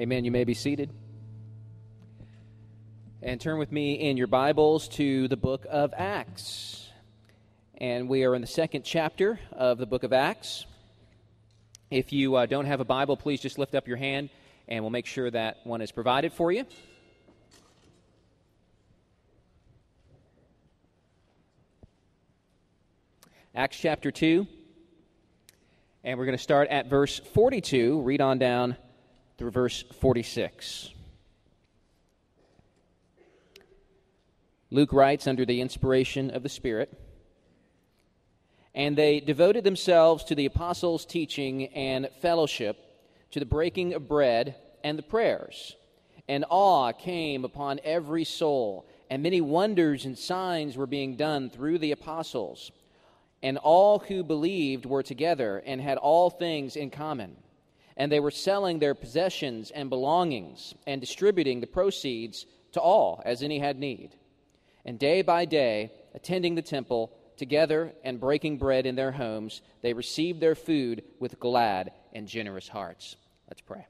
Amen. You may be seated. And turn with me in your Bibles to the book of Acts. And we are in the second chapter of the book of Acts. If you don't have a Bible, please just lift up your hand, and we'll make sure that one is provided for you. Acts chapter 2, and we're going to start at verse 42, read on down through verse 46. Luke writes under the inspiration of the Spirit, "And they devoted themselves to the apostles' teaching and fellowship, to the breaking of bread and the prayers. And awe came upon every soul, and many wonders and signs were being done through the apostles. And all who believed were together and had all things in common. And they were selling their possessions and belongings and distributing the proceeds to all as any had need. And day by day, attending the temple together and breaking bread in their homes, they received their food with glad and generous hearts." Let's pray.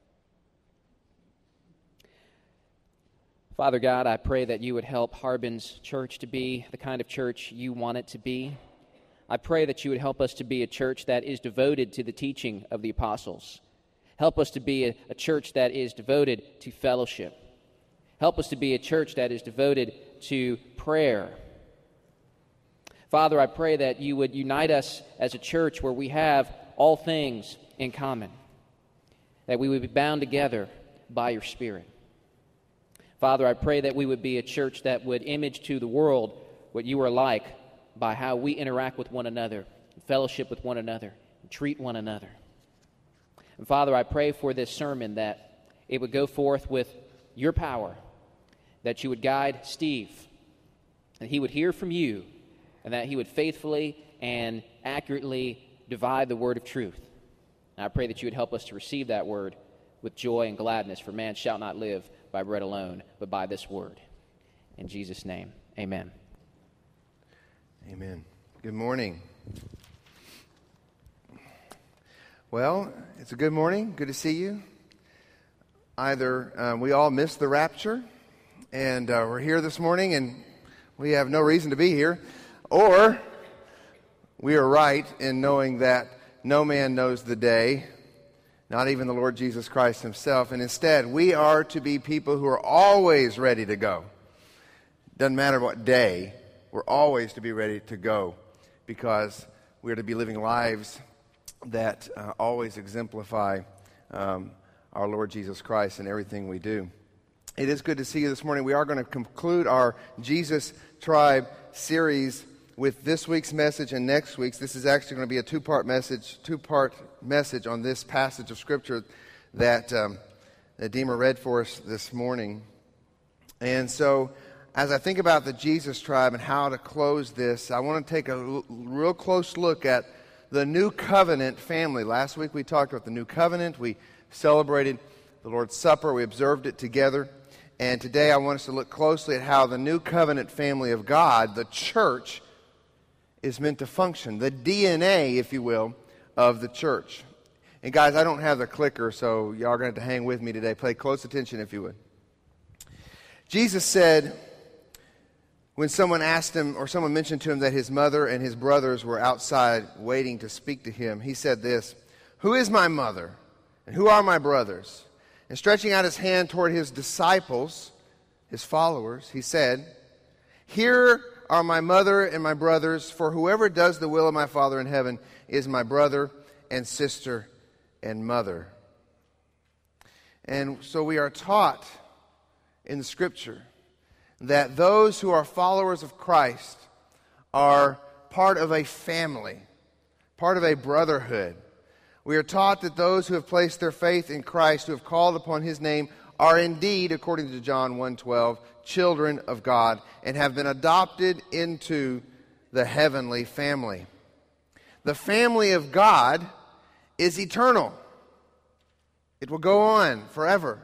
Father God, I pray that you would help Harbins Church to be the kind of church you want it to be. I pray that you would help us to be a church that is devoted to the teaching of the apostles. Help us to be a church that is devoted to fellowship. Help us to be a church that is devoted to prayer. Father, I pray that you would unite us as a church where we have all things in common, that we would be bound together by your Spirit. Father, I pray that we would be a church that would image to the world what you are like by how we interact with one another, fellowship with one another, and treat one another. And Father, I pray for this sermon that it would go forth with your power, that you would guide Steve, that he would hear from you, and that he would faithfully and accurately divide the word of truth. And I pray that you would help us to receive that word with joy and gladness, for man shall not live by bread alone, but by this word. In Jesus' name, amen. Amen. Good morning. Well, it's a good morning. Good to see you. Either we all missed the rapture, and we're here this morning, and we have no reason to be here, or we are right in knowing that no man knows the day, not even the Lord Jesus Christ himself, and instead we are to be people who are always ready to go. Doesn't matter what day. We're always to be ready to go because we're to be living lives that always exemplify our Lord Jesus Christ in everything we do. It is good to see you this morning. We are going to conclude our Jesus Tribe series with this week's message and next week's. This is actually going to be a two-part message on this passage of Scripture that Adima read for us this morning. And so, as I think about the Jesus Tribe and how to close this, I want to take a real close look at the New Covenant family. Last week we talked about the New Covenant. We celebrated the Lord's Supper. We observed it together. And today I want us to look closely at how the New Covenant family of God, the church, is meant to function. The DNA, if you will, of the church. And guys, I don't have the clicker, so y'all are going to have to hang with me today. Pay close attention if you would. Jesus said, when someone asked him, or someone mentioned to him that his mother and his brothers were outside waiting to speak to him, he said this, "Who is my mother? And who are my brothers?" And stretching out his hand toward his disciples, his followers, he said, "Here are my mother and my brothers, for whoever does the will of my Father in heaven is my brother and sister and mother." And so we are taught in the Scripture that those who are followers of Christ are part of a family, part of a brotherhood. We are taught that those who have placed their faith in Christ, who have called upon his name, are indeed, according to John 1:12, children of God and have been adopted into the heavenly family. The family of God is eternal. It will go on forever.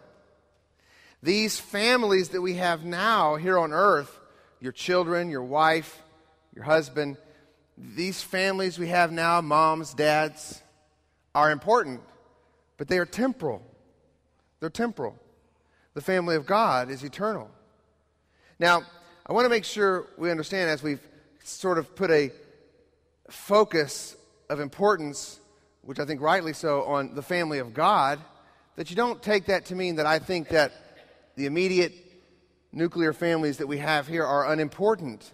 These families that we have now here on earth, your children, your wife, your husband, these families we have now, moms, dads, are important, but they are temporal. They're temporal. The family of God is eternal. Now, I want to make sure we understand, as we've sort of put a focus of importance, which I think rightly so, on the family of God, that you don't take that to mean that I think that the immediate nuclear families that we have here are unimportant.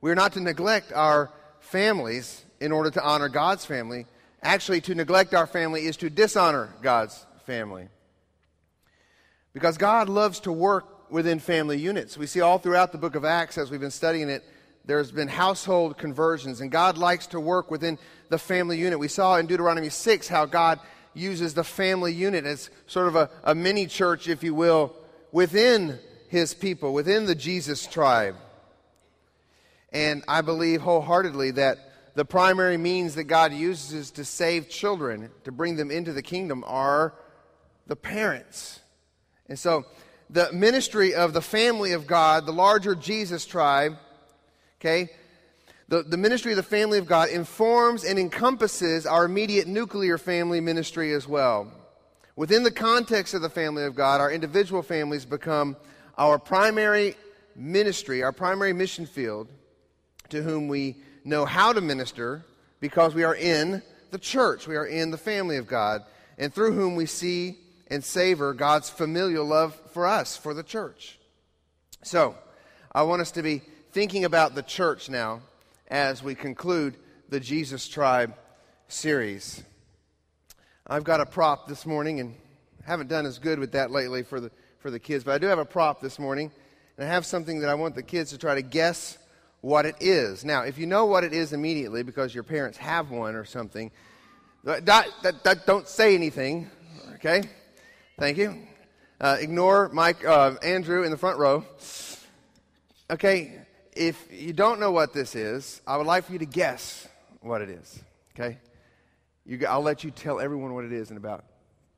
We're not to neglect our families in order to honor God's family. Actually, to neglect our family is to dishonor God's family. Because God loves to work within family units. We see all throughout the book of Acts, as we've been studying it, there's been household conversions, and God likes to work within the family unit. We saw in Deuteronomy 6 how God uses the family unit as sort of a mini church, if you will, within his people, within the Jesus tribe. And I believe wholeheartedly that the primary means that God uses to save children, to bring them into the kingdom, are the parents. And so the ministry of the family of God, the larger Jesus tribe, okay, the ministry of the family of God informs and encompasses our immediate nuclear family ministry as well. Within the context of the family of God, our individual families become our primary ministry, our primary mission field, to whom we know how to minister because we are in the church, we are in the family of God, and through whom we see and savor God's familial love for us, for the church. So, I want us to be thinking about the church now as we conclude the Jesus Tribe series. I've got a prop this morning, and haven't done as good with that lately for the kids, but I do have a prop this morning, and I have something that I want the kids to try to guess what it is. Now, if you know what it is immediately because your parents have one or something, don't say anything, okay? Thank you. Ignore Andrew in the front row. Okay. If you don't know what this is, I would like for you to guess what it is, okay? I'll let you tell everyone what it is in about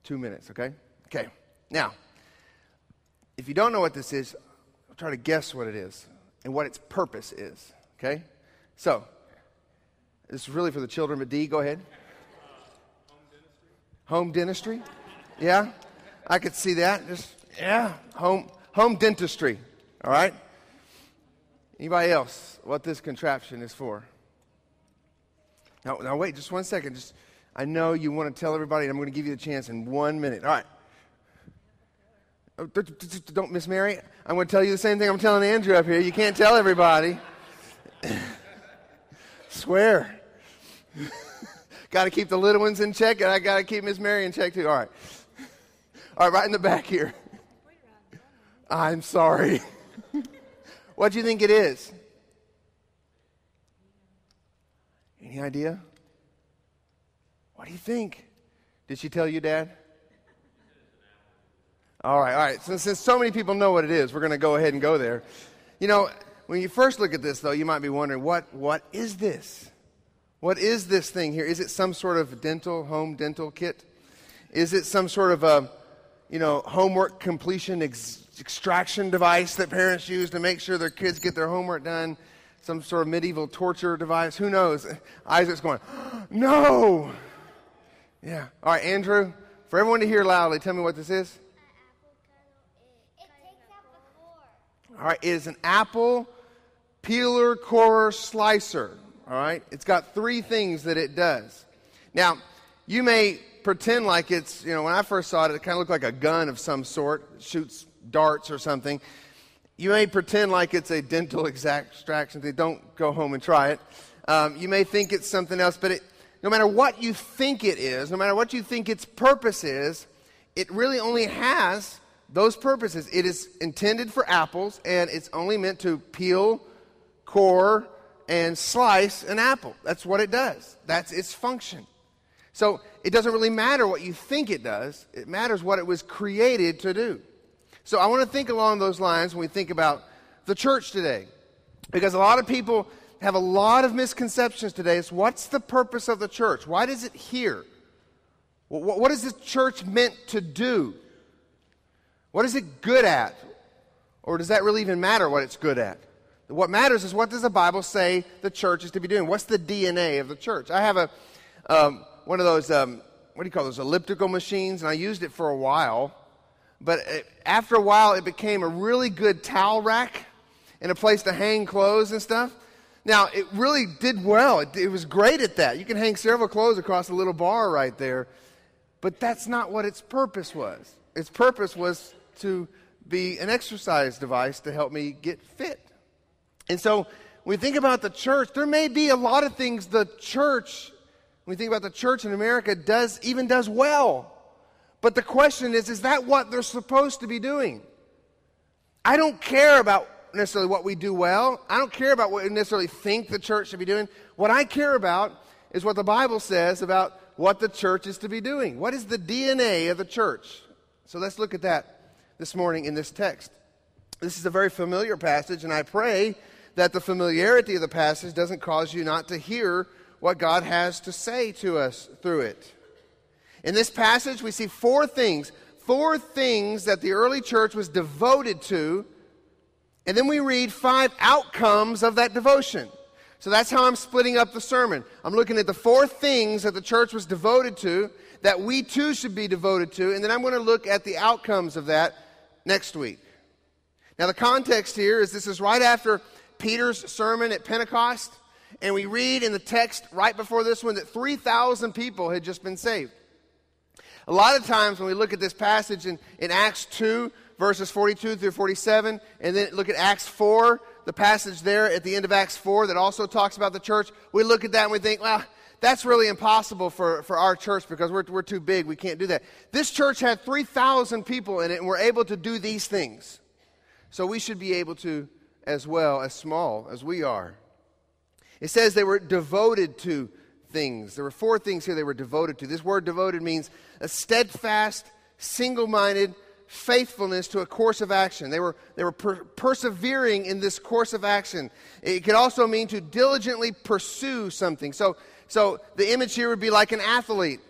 2 minutes, okay? Okay, now, if you don't know what this is, I'll try to guess what it is and what its purpose is, okay? So, this is really for the children, but D, go ahead. Home dentistry? Home dentistry? Yeah, I could see that. Home dentistry, all right? Anybody else what this contraption is for? Now wait just 1 second. I know you want to tell everybody, and I'm going to give you the chance in 1 minute. All right. Oh, don't miss Mary. I'm going to tell you the same thing I'm telling Andrew up here. You can't tell everybody. Swear. Got to keep the little ones in check, and I got to keep Miss Mary in check too. All right. All right, right in the back here. I'm sorry. What do you think it is? Any idea? What do you think? Did she tell you, Dad? All right. Since so many people know what it is, we're going to go ahead and go there. You know, when you first look at this, though, you might be wondering, what is this? What is this thing here? Is it some sort of home dental kit? Is it some sort of a, homework completion extraction device that parents use to make sure their kids get their homework done, some sort of medieval torture device? Who knows? Isaac's going, no! Yeah. All right, Andrew, for everyone to hear loudly, tell me what this is. All right, it is an apple peeler, corer, slicer. All right, it's got three things that it does. Now, you may pretend like it's, when I first saw it, it kind of looked like a gun of some sort. It shoots darts or something. You may pretend like it's a dental extraction thing. Don't go home and try it. You may think it's something else, but no matter what you think it is, no matter what you think its purpose is, it really only has those purposes. It is intended for apples, and it's only meant to peel, core, and slice an apple. That's what it does. That's its function. So it doesn't really matter what you think it does. It matters what it was created to do. So I want to think along those lines when we think about the church today, because a lot of people have a lot of misconceptions today. It's what's the purpose of the church? Why is it here? What is the church meant to do? What is it good at? Or does that really even matter what it's good at? What matters is, what does the Bible say the church is to be doing? What's the DNA of the church? I have one of those, elliptical machines, and I used it for a while. But after a while, it became a really good towel rack and a place to hang clothes and stuff. Now, it really did well. It was great at that. You can hang several clothes across a little bar right there. But that's not what its purpose was. Its purpose was to be an exercise device to help me get fit. And so when we think about the church, there may be a lot of things the church, when we think about the church in America, does well. But the question is that what they're supposed to be doing? I don't care about necessarily what we do well. I don't care about what we necessarily think the church should be doing. What I care about is what the Bible says about what the church is to be doing. What is the DNA of the church? So let's look at that this morning in this text. This is a very familiar passage, and I pray that the familiarity of the passage doesn't cause you not to hear what God has to say to us through it. In this passage, we see four things that the early church was devoted to, and then we read five outcomes of that devotion. So that's how I'm splitting up the sermon. I'm looking at the four things that the church was devoted to, that we too should be devoted to, and then I'm going to look at the outcomes of that next week. Now the context here is this is right after Peter's sermon at Pentecost, and we read in the text right before this one that 3,000 people had just been saved. A lot of times when we look at this passage in Acts 2, verses 42 through 47, and then look at Acts 4, the passage there at the end of Acts 4 that also talks about the church, we look at that and we think, well, that's really impossible for our church because we're too big. We can't do that. This church had 3,000 people in it, and we're able to do these things. So we should be able to as well, as small as we are. It says they were devoted to things. There were four things here they were devoted to. This word devoted means a steadfast, single-minded faithfulness to a course of action. They were persevering in this course of action. It could also mean to diligently pursue something. So the image here would be like an athlete.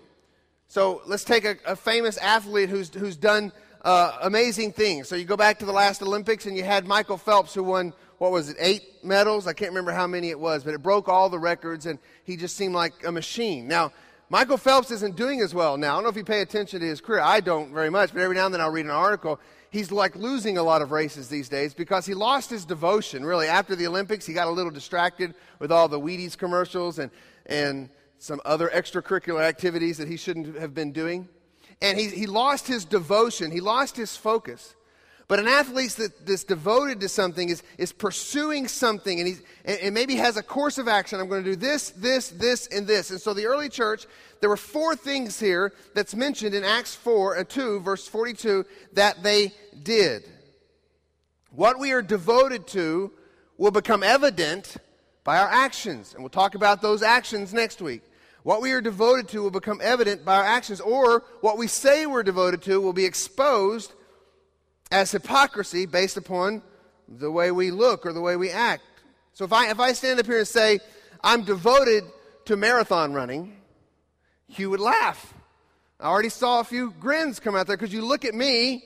So let's take a famous athlete who's done amazing things. So you go back to the last Olympics and you had Michael Phelps who won, 8 medals? I can't remember how many it was, but it broke all the records and he just seemed like a machine. Now, Michael Phelps isn't doing as well now. I don't know if you pay attention to his career. I don't very much, but every now and then I'll read an article. He's like losing a lot of races these days because he lost his devotion, really. After the Olympics, he got a little distracted with all the Wheaties commercials and some other extracurricular activities that he shouldn't have been doing. And he lost his devotion. He lost his focus. But an athlete that's devoted to something is pursuing something, and maybe has a course of action. I'm going to do this, this, this, and this. And so the early church, there were four things here that's mentioned in Acts 2, verse 42, that they did. What we are devoted to will become evident by our actions. And we'll talk about those actions next week. What we are devoted to will become evident by our actions, or what we say we're devoted to will be exposed as hypocrisy based upon the way we look or the way we act. So if I stand up here and say, I'm devoted to marathon running, you would laugh. I already saw a few grins come out there because you look at me,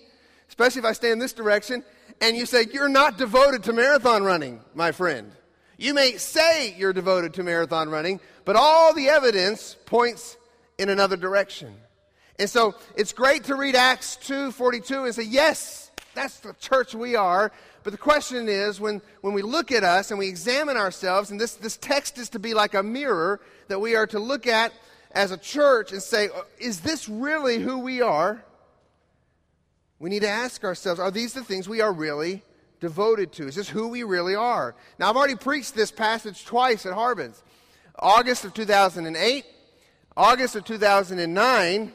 especially if I stand this direction, and you say, you're not devoted to marathon running, my friend. You may say you're devoted to marathon running, but all the evidence points in another direction. And so it's great to read Acts 2:42 and say, yes, that's the church we are. But the question is, when we look at us and we examine ourselves, and this text is to be like a mirror that we are to look at as a church and say, is this really who we are? We need to ask ourselves, are these the things we are really devoted to? Is this who we really are? Now, I've already preached this passage twice at Harbins. August of 2008, August of 2009,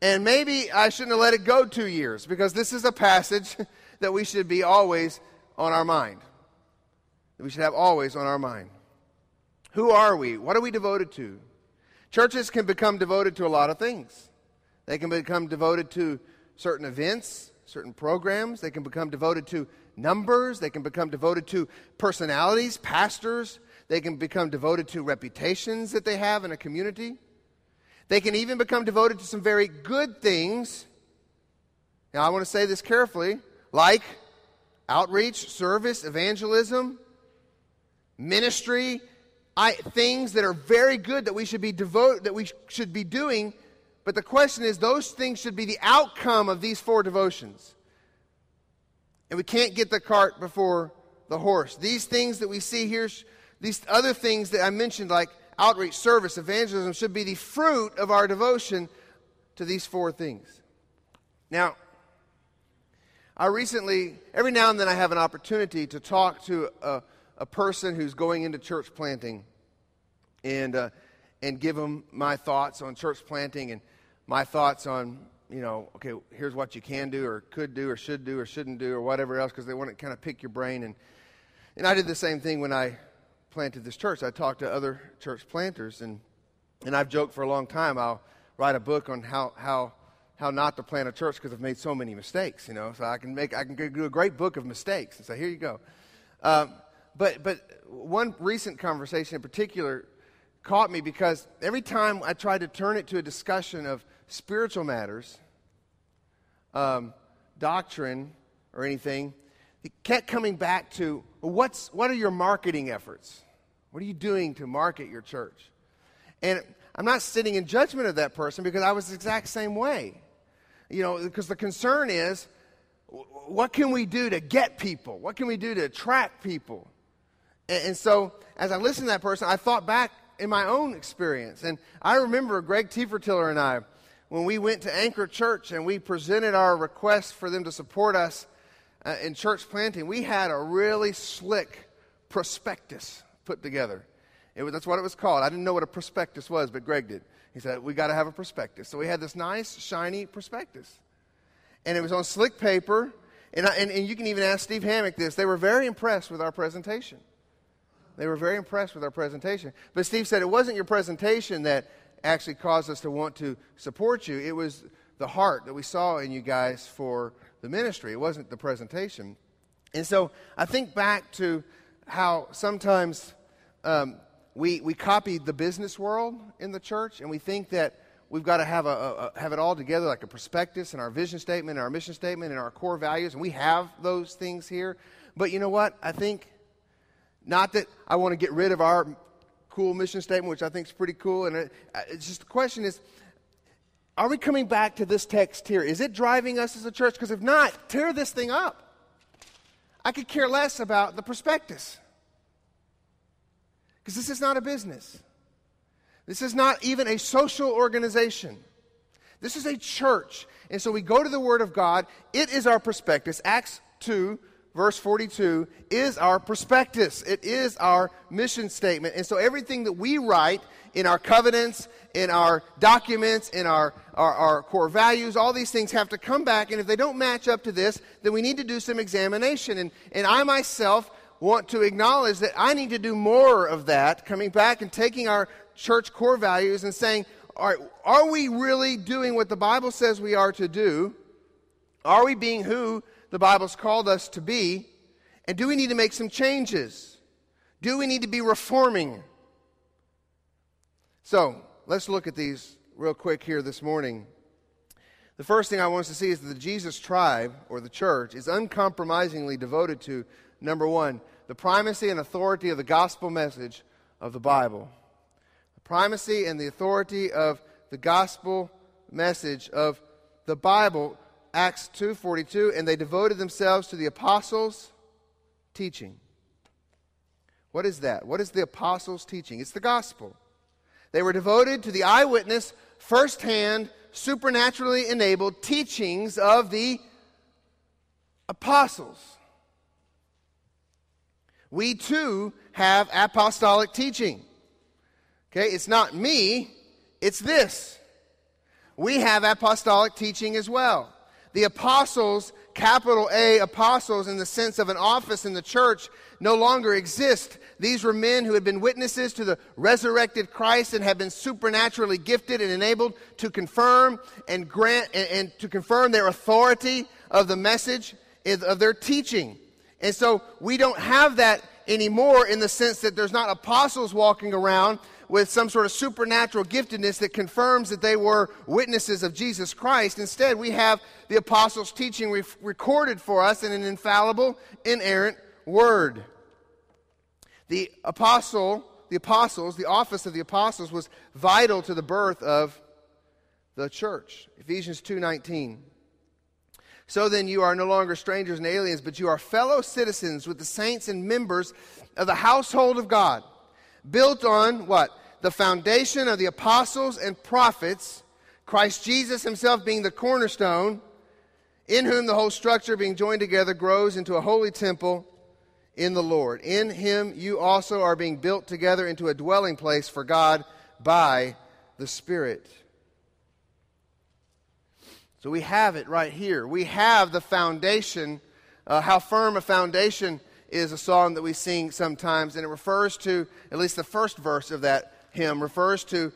and maybe I shouldn't have let it go 2 years, because this is a passage that we should be always on our mind. That we should have always on our mind. Who are we? What are we devoted to? Churches can become devoted to a lot of things. They can become devoted to certain events, certain programs. They can become devoted to numbers. They can become devoted to personalities, pastors. They can become devoted to reputations that they have in a community. They can even become devoted to some very good things. Now, I want to say this carefully, like outreach, service, evangelism, ministry, things that are very good that we should be doing, But the question is, those things should be the outcome of these four devotions. And we can't get the cart before the horse. These things that we see here, these other things that I mentioned, like outreach, service, evangelism, should be the fruit of our devotion to these four things. Now, I recently, every now and then I have an opportunity to talk to a person who's going into church planting and give them my thoughts on church planting and my thoughts on, okay, here's what you can do or could do or should do or shouldn't do or whatever else, because they want to kind of pick your brain. And I did the same thing when I planted this church. I talked to other church planters, and I've joked for a long time, I'll write a book on how not to plant a church because I've made so many mistakes, So I can do a great book of mistakes and say, here you go. But one recent conversation in particular caught me, because every time I tried to turn it to a discussion of spiritual matters, doctrine or anything, it kept coming back to, what are your marketing efforts? What are you doing to market your church? And I'm not sitting in judgment of that person, because I was the exact same way. Because the concern is, what can we do to get people? What can we do to attract people? And so as I listened to that person, I thought back in my own experience. And I remember Greg Tiefertiller and I, when we went to Anchor Church and we presented our request for them to support us in church planting, we had a really slick prospectus put together. That's what it was called. I didn't know what a prospectus was, but Greg did. He said, we got to have a prospectus. So we had this nice, shiny prospectus. And it was on slick paper. And you can even ask Steve Hammack this. They were very impressed with our presentation. But Steve said, it wasn't your presentation that actually caused us to want to support you. It was the heart that we saw in you guys for the ministry. It wasn't the presentation. And so I think back to how sometimes we copied the business world in the church, and we think that we've got to have have it all together, like a prospectus and our vision statement and our mission statement and our core values, and we have those things here. But you know what? I think, not that I want to get rid of our cool mission statement, which I think is pretty cool, and it's just, the question is, are we coming back to this text here? Is it driving us as a church? Because if not, tear this thing up. I could care less about the prospectus, because this is not a business. This is not even a social organization. This is a church. And so we go to the Word of God. It is our prospectus. Acts 2, verse 42, is our prospectus. It is our mission statement. And so everything that we write in our covenants, in our documents, in our core values, all these things have to come back. And if they don't match up to this, then we need to do some examination. And I myself want to acknowledge that I need to do more of that, coming back and taking our church core values and saying, all right, are we really doing what the Bible says we are to do? Are we being who the Bible's called us to be? And do we need to make some changes? Do we need to be reforming? So let's look at these real quick here this morning. The first thing I want us to see is that the Jesus Tribe, or the church, is uncompromisingly devoted to, number one, the primacy and authority of the gospel message of the Bible. The primacy and the authority of the gospel message of the Bible, Acts 2:42, and they devoted themselves to the apostles' teaching. What is that? What is the apostles' teaching? It's the gospel. They were devoted to the eyewitness, firsthand, supernaturally enabled teachings of the apostles. We too have apostolic teaching. Okay, it's not me, it's this. We have apostolic teaching as well. The apostles, capital A, apostles in the sense of an office in the church, no longer exist. These were men who had been witnesses to the resurrected Christ and had been supernaturally gifted and enabled to confirm and grant and to confirm their authority of the message of their teaching. And so we don't have that anymore, in the sense that there's not apostles walking around with some sort of supernatural giftedness that confirms that they were witnesses of Jesus Christ. Instead, we have the apostles' teaching recorded for us in an infallible, inerrant word. The office of the apostles was vital to the birth of the church. Ephesians 2:19. So then you are no longer strangers and aliens, but you are fellow citizens with the saints and members of the household of God, built on what? The foundation of the apostles and prophets, Christ Jesus himself being the cornerstone, in whom the whole structure being joined together grows into a holy temple in the Lord. In him you also are being built together into a dwelling place for God by the Spirit. So we have it right here. We have the foundation. How firm a foundation is a psalm that we sing sometimes, and it refers to, at least the first verse of that hymn, refers to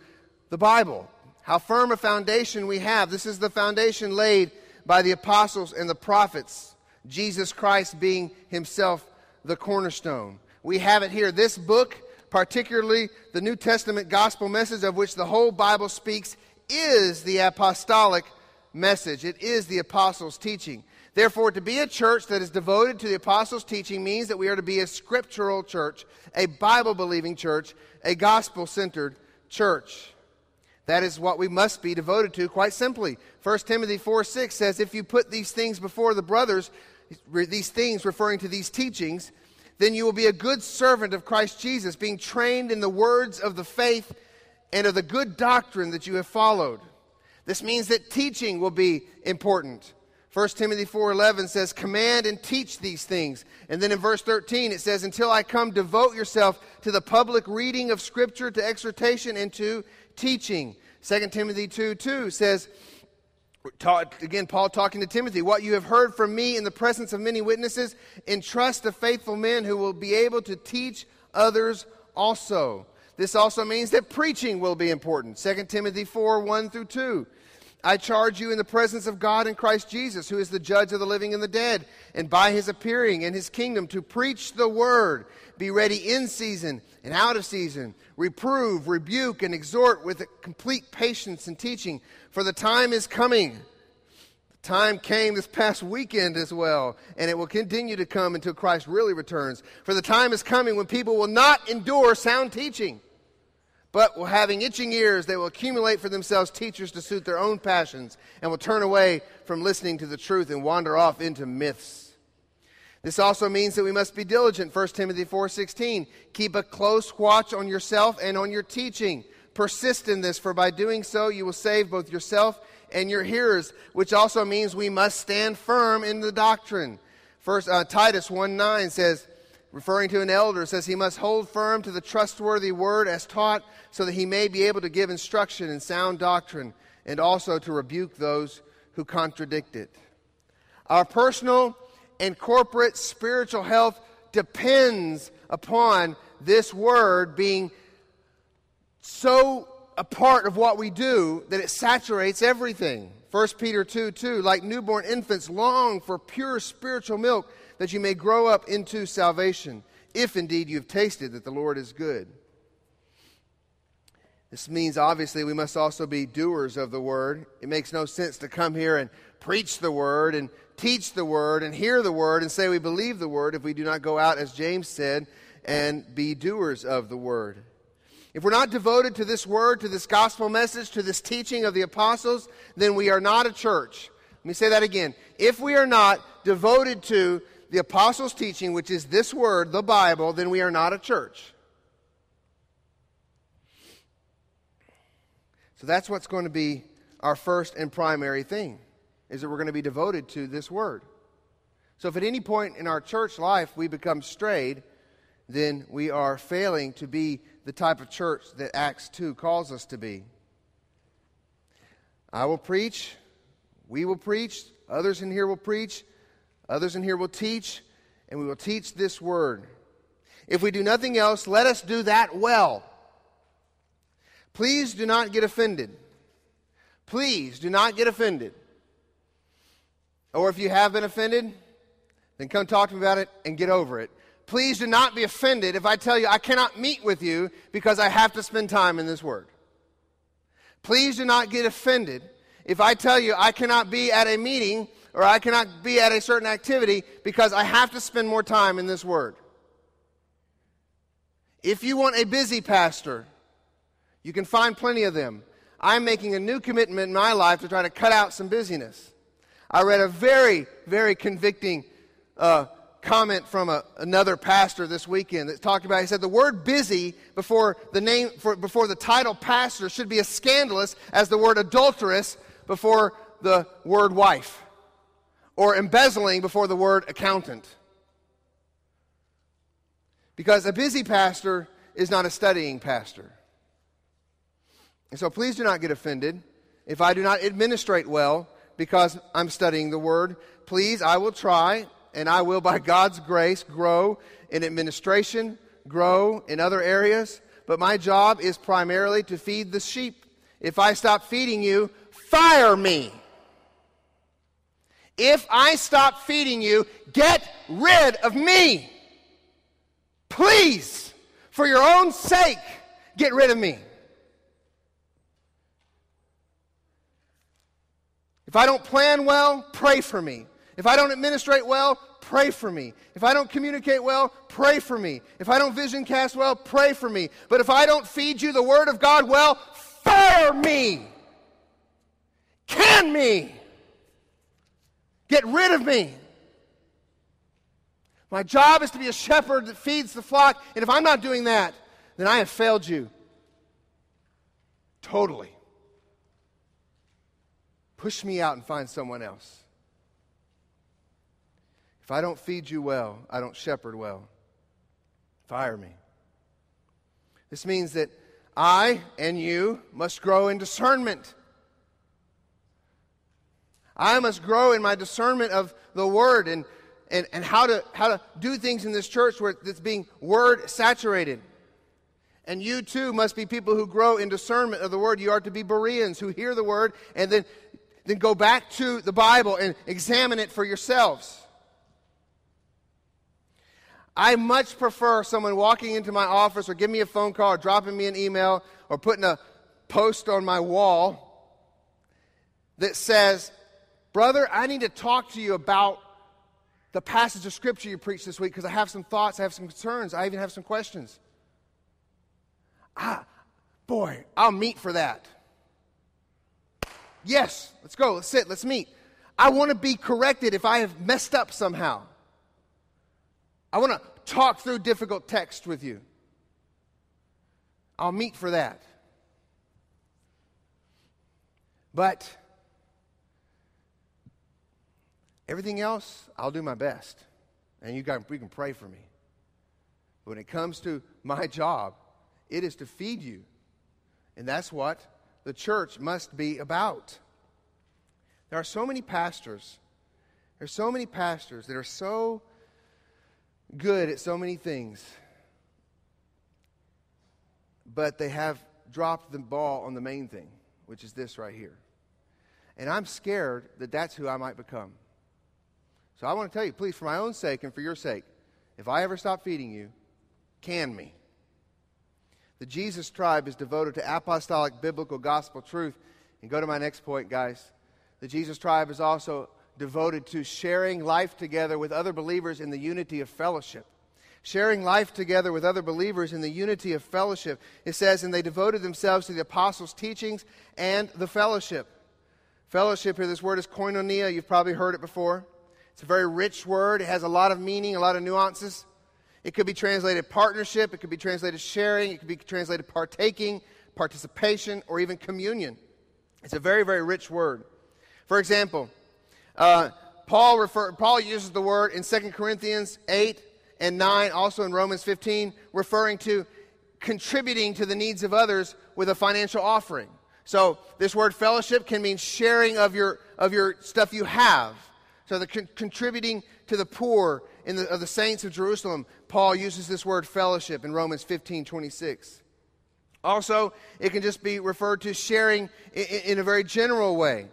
the Bible. How firm a foundation we have. This is the foundation laid by the apostles and the prophets, Jesus Christ being himself the cornerstone. We have it here. This book, particularly the New Testament gospel message of which the whole Bible speaks, is the apostolic message. It is the apostles' teaching. Therefore, to be a church that is devoted to the apostles' teaching means that we are to be a scriptural church, a Bible-believing church, a gospel-centered church. That is what we must be devoted to, quite simply. 1 Timothy 4:6 says, if you put these things before the brothers, these things referring to these teachings, then you will be a good servant of Christ Jesus, being trained in the words of the faith and of the good doctrine that you have followed. This means that teaching will be important. 1 Timothy 4:11 says, command and teach these things. And then in verse 13 it says, until I come, devote yourself to the public reading of Scripture, to exhortation, and to teaching. 2 Timothy 2:2 says, again, Paul talking to Timothy, what you have heard from me in the presence of many witnesses, entrust to faithful men who will be able to teach others also. This also means that preaching will be important. 2 Timothy 4:1-2. I charge you in the presence of God and Christ Jesus, who is the judge of the living and the dead, and by his appearing and his kingdom, to preach the word, be ready in season and out of season, reprove, rebuke, and exhort with complete patience and teaching. For the time is coming. The time came this past weekend as well, and it will continue to come until Christ really returns. For the time is coming when people will not endure sound teaching, but will, having itching ears, they will accumulate for themselves teachers to suit their own passions, and will turn away from listening to the truth and wander off into myths. This also means that we must be diligent. 1 Timothy 4:16, keep a close watch on yourself and on your teaching. Persist in this, for by doing so you will save both yourself and your hearers, which also means we must stand firm in the doctrine. First, Titus 1:9 says, referring to an elder, says he must hold firm to the trustworthy word as taught, so that he may be able to give instruction in sound doctrine, and also to rebuke those who contradict it. Our personal and corporate spiritual health depends upon this word being so a part of what we do that it saturates everything. 1 Peter 2:2, like newborn infants, long for pure spiritual milk, that you may grow up into salvation, if indeed you have tasted that the Lord is good. This means, obviously, we must also be doers of the word. It makes no sense to come here and preach the word and teach the word and hear the word and say we believe the word if we do not go out, as James said, and be doers of the word. If we're not devoted to this word, to this gospel message, to this teaching of the apostles, then we are not a church. Let me say that again. If we are not devoted to the apostles' teaching, which is this word, the Bible, then we are not a church. So that's what's going to be our first and primary thing, is that we're going to be devoted to this word. So if at any point in our church life we become strayed, then we are failing to be the type of church that Acts 2 calls us to be. I will preach, we will preach, others in here will preach, others in here will teach, and we will teach this word. If we do nothing else, let us do that well. Please do not get offended. Please do not get offended. Or if you have been offended, then come talk to me about it and get over it. Please do not be offended if I tell you I cannot meet with you because I have to spend time in this word. Please do not get offended if I tell you I cannot be at a meeting or I cannot be at a certain activity because I have to spend more time in this word. If you want a busy pastor, you can find plenty of them. I'm making a new commitment in my life to try to cut out some busyness. I read a very, very convicting comment from another pastor this weekend that talked about, he said, the word busy before the title pastor should be as scandalous as the word adulteress before the word wife, or embezzling before the word accountant. Because a busy pastor is not a studying pastor. And so please do not get offended if I do not administrate well because I'm studying the Word. Please, I will try, and I will, by God's grace, grow in administration, grow in other areas. But my job is primarily to feed the sheep. If I stop feeding you, fire me. If I stop feeding you, get rid of me. Please, for your own sake, get rid of me. If I don't plan well, pray for me. If I don't administrate well, pray for me. If I don't communicate well, pray for me. If I don't vision cast well, pray for me. But if I don't feed you the Word of God well, fire me. Can me. Get rid of me. My job is to be a shepherd that feeds the flock, and if I'm not doing that, then I have failed you. Totally. Push me out and find someone else. If I don't feed you well, I don't shepherd well. Fire me. This means that I and you must grow in discernment. I must grow in my discernment of the Word and how to do things in this church where it's being Word-saturated. And you, too, must be people who grow in discernment of the Word. You are to be Bereans who hear the Word and then go back to the Bible and examine it for yourselves. I much prefer someone walking into my office or giving me a phone call or dropping me an email or putting a post on my wall that says, brother, I need to talk to you about the passage of Scripture you preached this week because I have some thoughts, I have some concerns, I even have some questions. Boy, I'll meet for that. Yes, let's go, let's sit, let's meet. I want to be corrected if I have messed up somehow. I want to talk through difficult text with you. I'll meet for that. But everything else, I'll do my best. And you can pray for me. But when it comes to my job, it is to feed you. And that's what the church must be about. There are so many pastors that are so good at so many things. But they have dropped the ball on the main thing, which is this right here. And I'm scared that that's who I might become. So I want to tell you, please, for my own sake and for your sake, if I ever stop feeding you, can me. The Jesus Tribe is devoted to apostolic biblical gospel truth. And go to my next point, guys. The Jesus Tribe is also devoted to sharing life together with other believers in the unity of fellowship. Sharing life together with other believers in the unity of fellowship. It says, and they devoted themselves to the apostles' teachings and the fellowship. Fellowship here, this word is koinonia. You've probably heard it before. It's a very rich word. It has a lot of meaning, a lot of nuances. It could be translated partnership. It could be translated sharing. It could be translated partaking, participation, or even communion. It's a very, very rich word. For example, Paul uses the word in 2 Corinthians 8 and 9, also in Romans 15, referring to contributing to the needs of others with a financial offering. So this word fellowship can mean sharing of your stuff you have. So the contributing to the poor of the saints of Jerusalem, Paul uses this word fellowship in Romans 15:26. Also, it can just be referred to sharing in a very general way.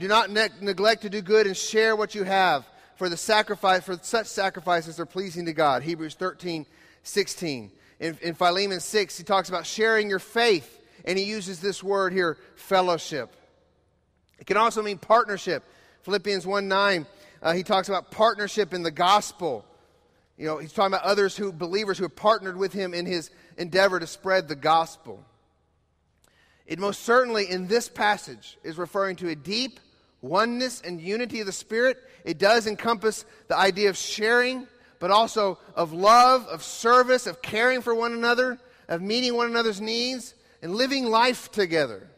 Do not neglect to do good and share what you have, for such sacrifices are pleasing to God. Hebrews 13:16. In Philemon 6, he talks about sharing your faith, and he uses this word here, fellowship. It can also mean partnership. Philippians 1:9, he talks about partnership in the gospel. You know, he's talking about believers who have partnered with him in his endeavor to spread the gospel. it most certainly in this passage is referring to a deep oneness and unity of the Spirit. It does encompass the idea of sharing, but also of love, of service, of caring for one another, of meeting one another's needs, and living life together.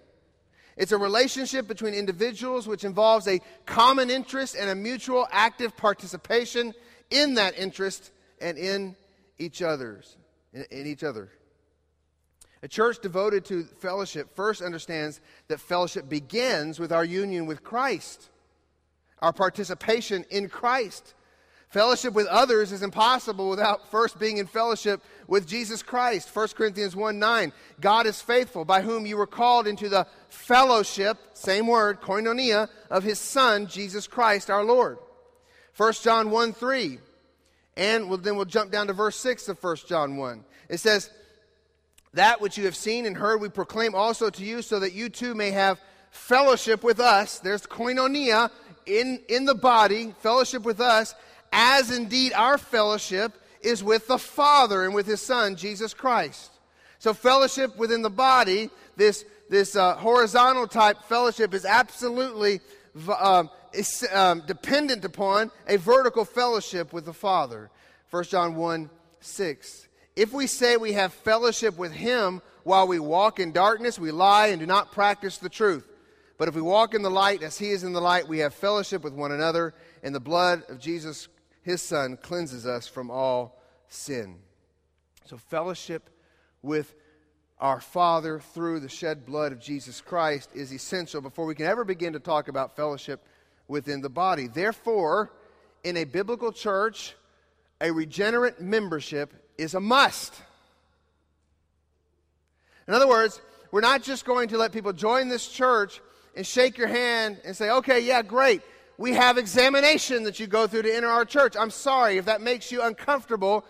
It's a relationship between individuals which involves a common interest and a mutual active participation in that interest and in each other. A church devoted to fellowship first understands that fellowship begins with our union with Christ, our participation in Christ. Fellowship with others is impossible without first being in fellowship with Jesus Christ. 1 Corinthians 1:9, God is faithful, by whom you were called into the fellowship, same word, koinonia, of his Son, Jesus Christ our Lord. 1 John 1:3, and then we'll jump down to verse 6 of 1 John 1. It says, that which you have seen and heard we proclaim also to you, so that you too may have fellowship with us. There's koinonia in the body, fellowship with us, as indeed our fellowship is with the Father and with his Son, Jesus Christ. So fellowship within the body, this horizontal type fellowship is absolutely dependent upon a vertical fellowship with the Father. 1 John 1:6. If we say we have fellowship with him while we walk in darkness, we lie and do not practice the truth. But if we walk in the light as he is in the light, we have fellowship with one another, and the blood of Jesus, his Son, cleanses us from all sin. So fellowship with our Father through the shed blood of Jesus Christ is essential before we can ever begin to talk about fellowship within the body. Therefore, in a biblical church, a regenerate membership is a must. In other words, we're not just going to let people join this church and shake your hand and say, okay, yeah, great. We have examination that you go through to enter our church. I'm sorry if that makes you uncomfortable.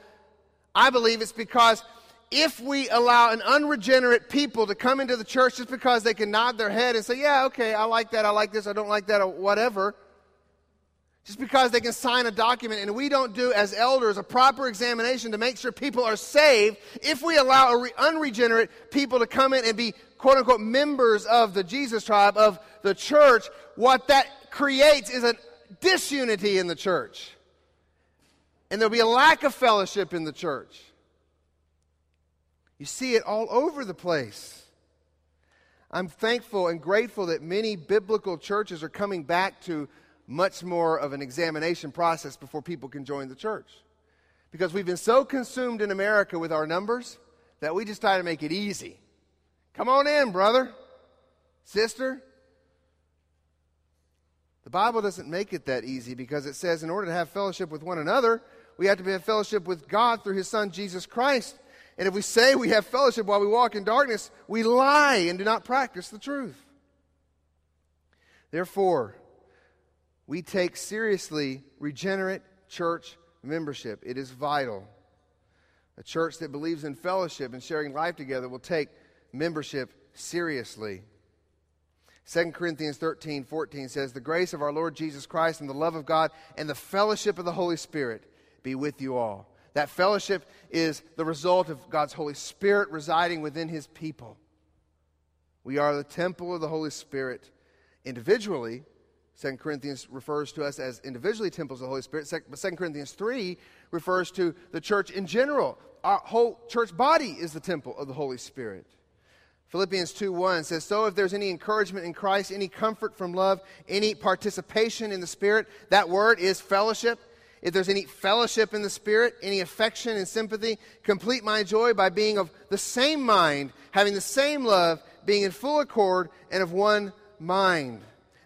I believe it's because if we allow an unregenerate people to come into the church just because they can nod their head and say, yeah, okay, I like that, I like this, I don't like that, or whatever, just because they can sign a document and we don't do as elders a proper examination to make sure people are saved, if we allow unregenerate people to come in and be quote-unquote members of the Jesus Tribe, of the church, what that creates is a disunity in the church. And there'll be a lack of fellowship in the church. You see it all over the place. I'm thankful and grateful that many biblical churches are coming back to much more of an examination process before people can join the church. Because we've been so consumed in America with our numbers that we just try to make it easy. Come on in, brother, sister. The Bible doesn't make it that easy, because it says in order to have fellowship with one another, we have to have fellowship with God through his Son, Jesus Christ. And if we say we have fellowship while we walk in darkness, we lie and do not practice the truth. Therefore, we take seriously regenerate church membership. It is vital. A church that believes in fellowship and sharing life together will take membership seriously. 2 Corinthians 13:14 says, the grace of our Lord Jesus Christ and the love of God and the fellowship of the Holy Spirit be with you all. That fellowship is the result of God's Holy Spirit residing within his people. We are the temple of the Holy Spirit. Individually, 2 Corinthians refers to us as individually temples of the Holy Spirit, but 2 Corinthians 3 refers to the church in general. Our whole church body is the temple of the Holy Spirit. Philippians 2:1 says, so if there's any encouragement in Christ, any comfort from love, any participation in the Spirit, that word is fellowship. If there's any fellowship in the Spirit, any affection and sympathy, complete my joy by being of the same mind, having the same love, being in full accord, and of one mind.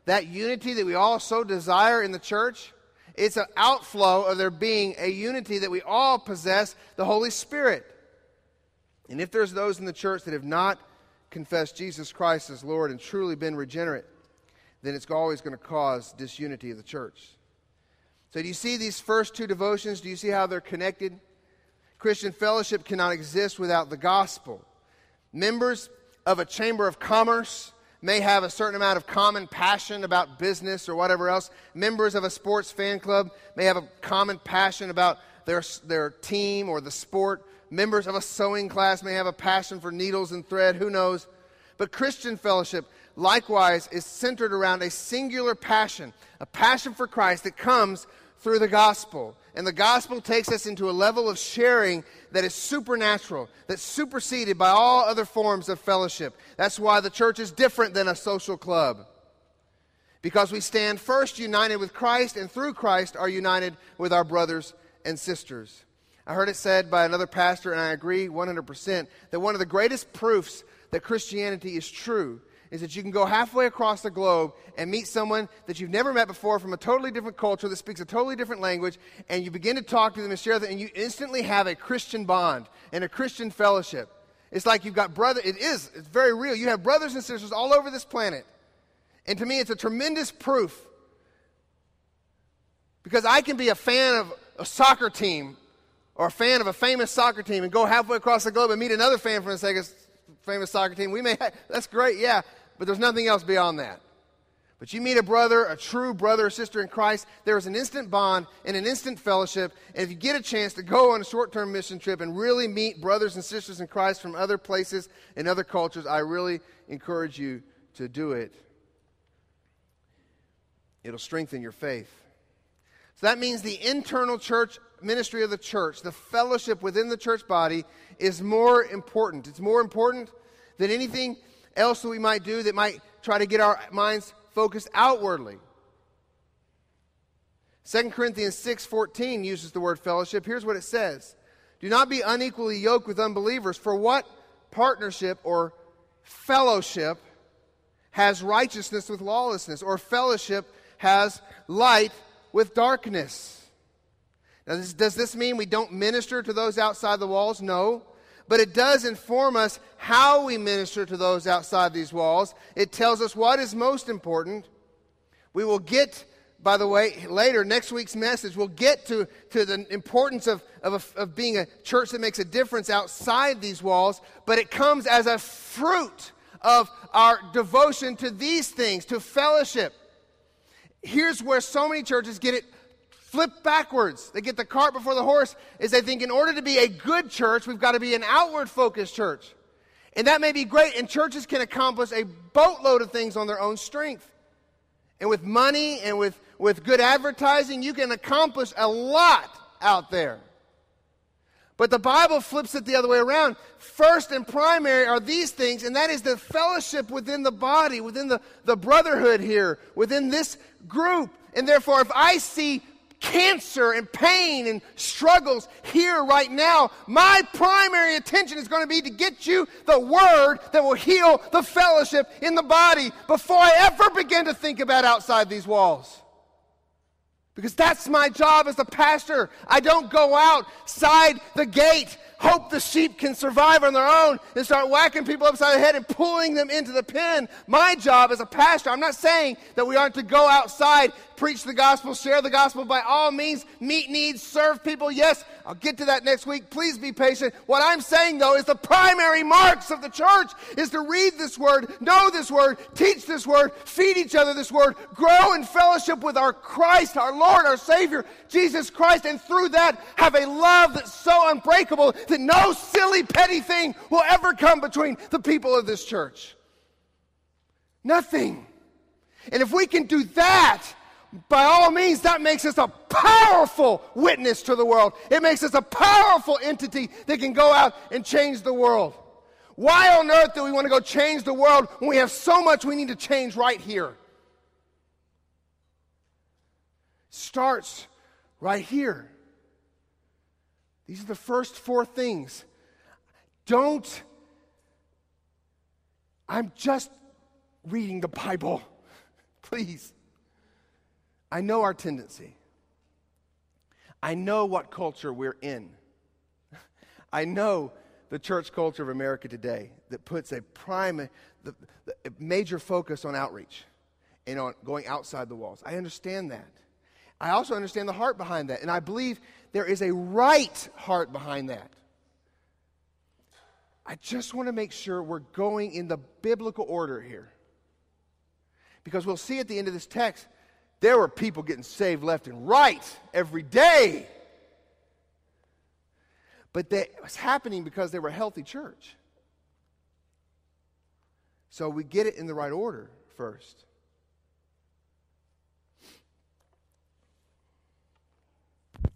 That unity that we all so desire in the church, it's an outflow of there being a unity that we all possess, the Holy Spirit. And if there's those in the church that have not confessed Jesus Christ as Lord and truly been regenerate, then it's always going to cause disunity of the church. So do you see these first two devotions? Do you see how they're connected? Christian fellowship cannot exist without the gospel. Members of a chamber of commerce may have a certain amount of common passion about business or whatever else. Members of a sports fan club may have a common passion about their team or the sport. Members of a sewing class may have a passion for needles and thread. Who knows? But Christian fellowship, likewise, is centered around a singular passion, a passion for Christ that comes through the gospel. And the gospel takes us into a level of sharing that is supernatural, that's superseded by all other forms of fellowship. That's why the church is different than a social club, because we stand first united with Christ, and through Christ are united with our brothers and sisters. I heard it said by another pastor, and I agree 100%, that one of the greatest proofs that Christianity is true is that you can go halfway across the globe and meet someone that you've never met before from a totally different culture that speaks a totally different language, and you begin to talk to them and share them, and you instantly have a Christian bond and a Christian fellowship. It's like you've got it's very real. You have brothers and sisters all over this planet. And to me, it's a tremendous proof, because I can be a fan of a soccer team or a fan of a famous soccer team and go halfway across the globe and meet another fan from a famous soccer team. That's great, yeah, but there's nothing else beyond that. But you meet a brother, a true brother or sister in Christ, there is an instant bond and an instant fellowship. And if you get a chance to go on a short-term mission trip and really meet brothers and sisters in Christ from other places and other cultures, I really encourage you to do it. It'll strengthen your faith. So that means the internal church ministry of the church, the fellowship within the church body, is more important. It's more important than anything else that we might do that might try to get our minds focused outwardly. 2 Corinthians 6:14 uses the word fellowship. Here's what it says. Do not be unequally yoked with unbelievers, for what partnership or fellowship has righteousness with lawlessness, or fellowship has light with darkness? Now, does this mean we don't minister to those outside the walls? No. But it does inform us how we minister to those outside these walls. It tells us what is most important. We will get, by the way, later, next week's message, we'll get to the importance of being a church that makes a difference outside these walls, but it comes as a fruit of our devotion to these things, to fellowship. Here's where so many churches get it flipped backwards. They get the cart before the horse, is they think in order to be a good church, we've got to be an outward-focused church. And that may be great, and churches can accomplish a boatload of things on their own strength. And with money and with good advertising, you can accomplish a lot out there. But the Bible flips it the other way around. First and primary are these things, and that is the fellowship within the body, within the brotherhood here, within this group. And therefore, if I see cancer and pain and struggles here right now, my primary attention is going to be to get you the word that will heal the fellowship in the body before I ever begin to think about outside these walls. Because that's my job as a pastor. I don't go outside the gate, hope the sheep can survive on their own, and start whacking people upside the head and pulling them into the pen. My job as a pastor, I'm not saying that we aren't to go outside, preach the gospel, share the gospel by all means, meet needs, serve people. Yes, I'll get to that next week. Please be patient. What I'm saying, though, is the primary marks of the church is to read this word, know this word, teach this word, feed each other this word, grow in fellowship with our Christ, our Lord, our Savior, Jesus Christ, and through that have a love that's so unbreakable that no silly, petty thing will ever come between the people of this church. Nothing. And if we can do that, by all means, that makes us a powerful witness to the world. It makes us a powerful entity that can go out and change the world. Why on earth do we want to go change the world when we have so much we need to change right here? Starts right here. These are the first four things. I'm just reading the Bible. Please. I know our tendency. I know what culture we're in. I know the church culture of America today that puts the major focus on outreach and on going outside the walls. I understand that. I also understand the heart behind that, and I believe there is a right heart behind that. I just want to make sure we're going in the biblical order here, because we'll see at the end of this text, there were people getting saved left and right every day. But that was happening because they were a healthy church. So we get it in the right order first.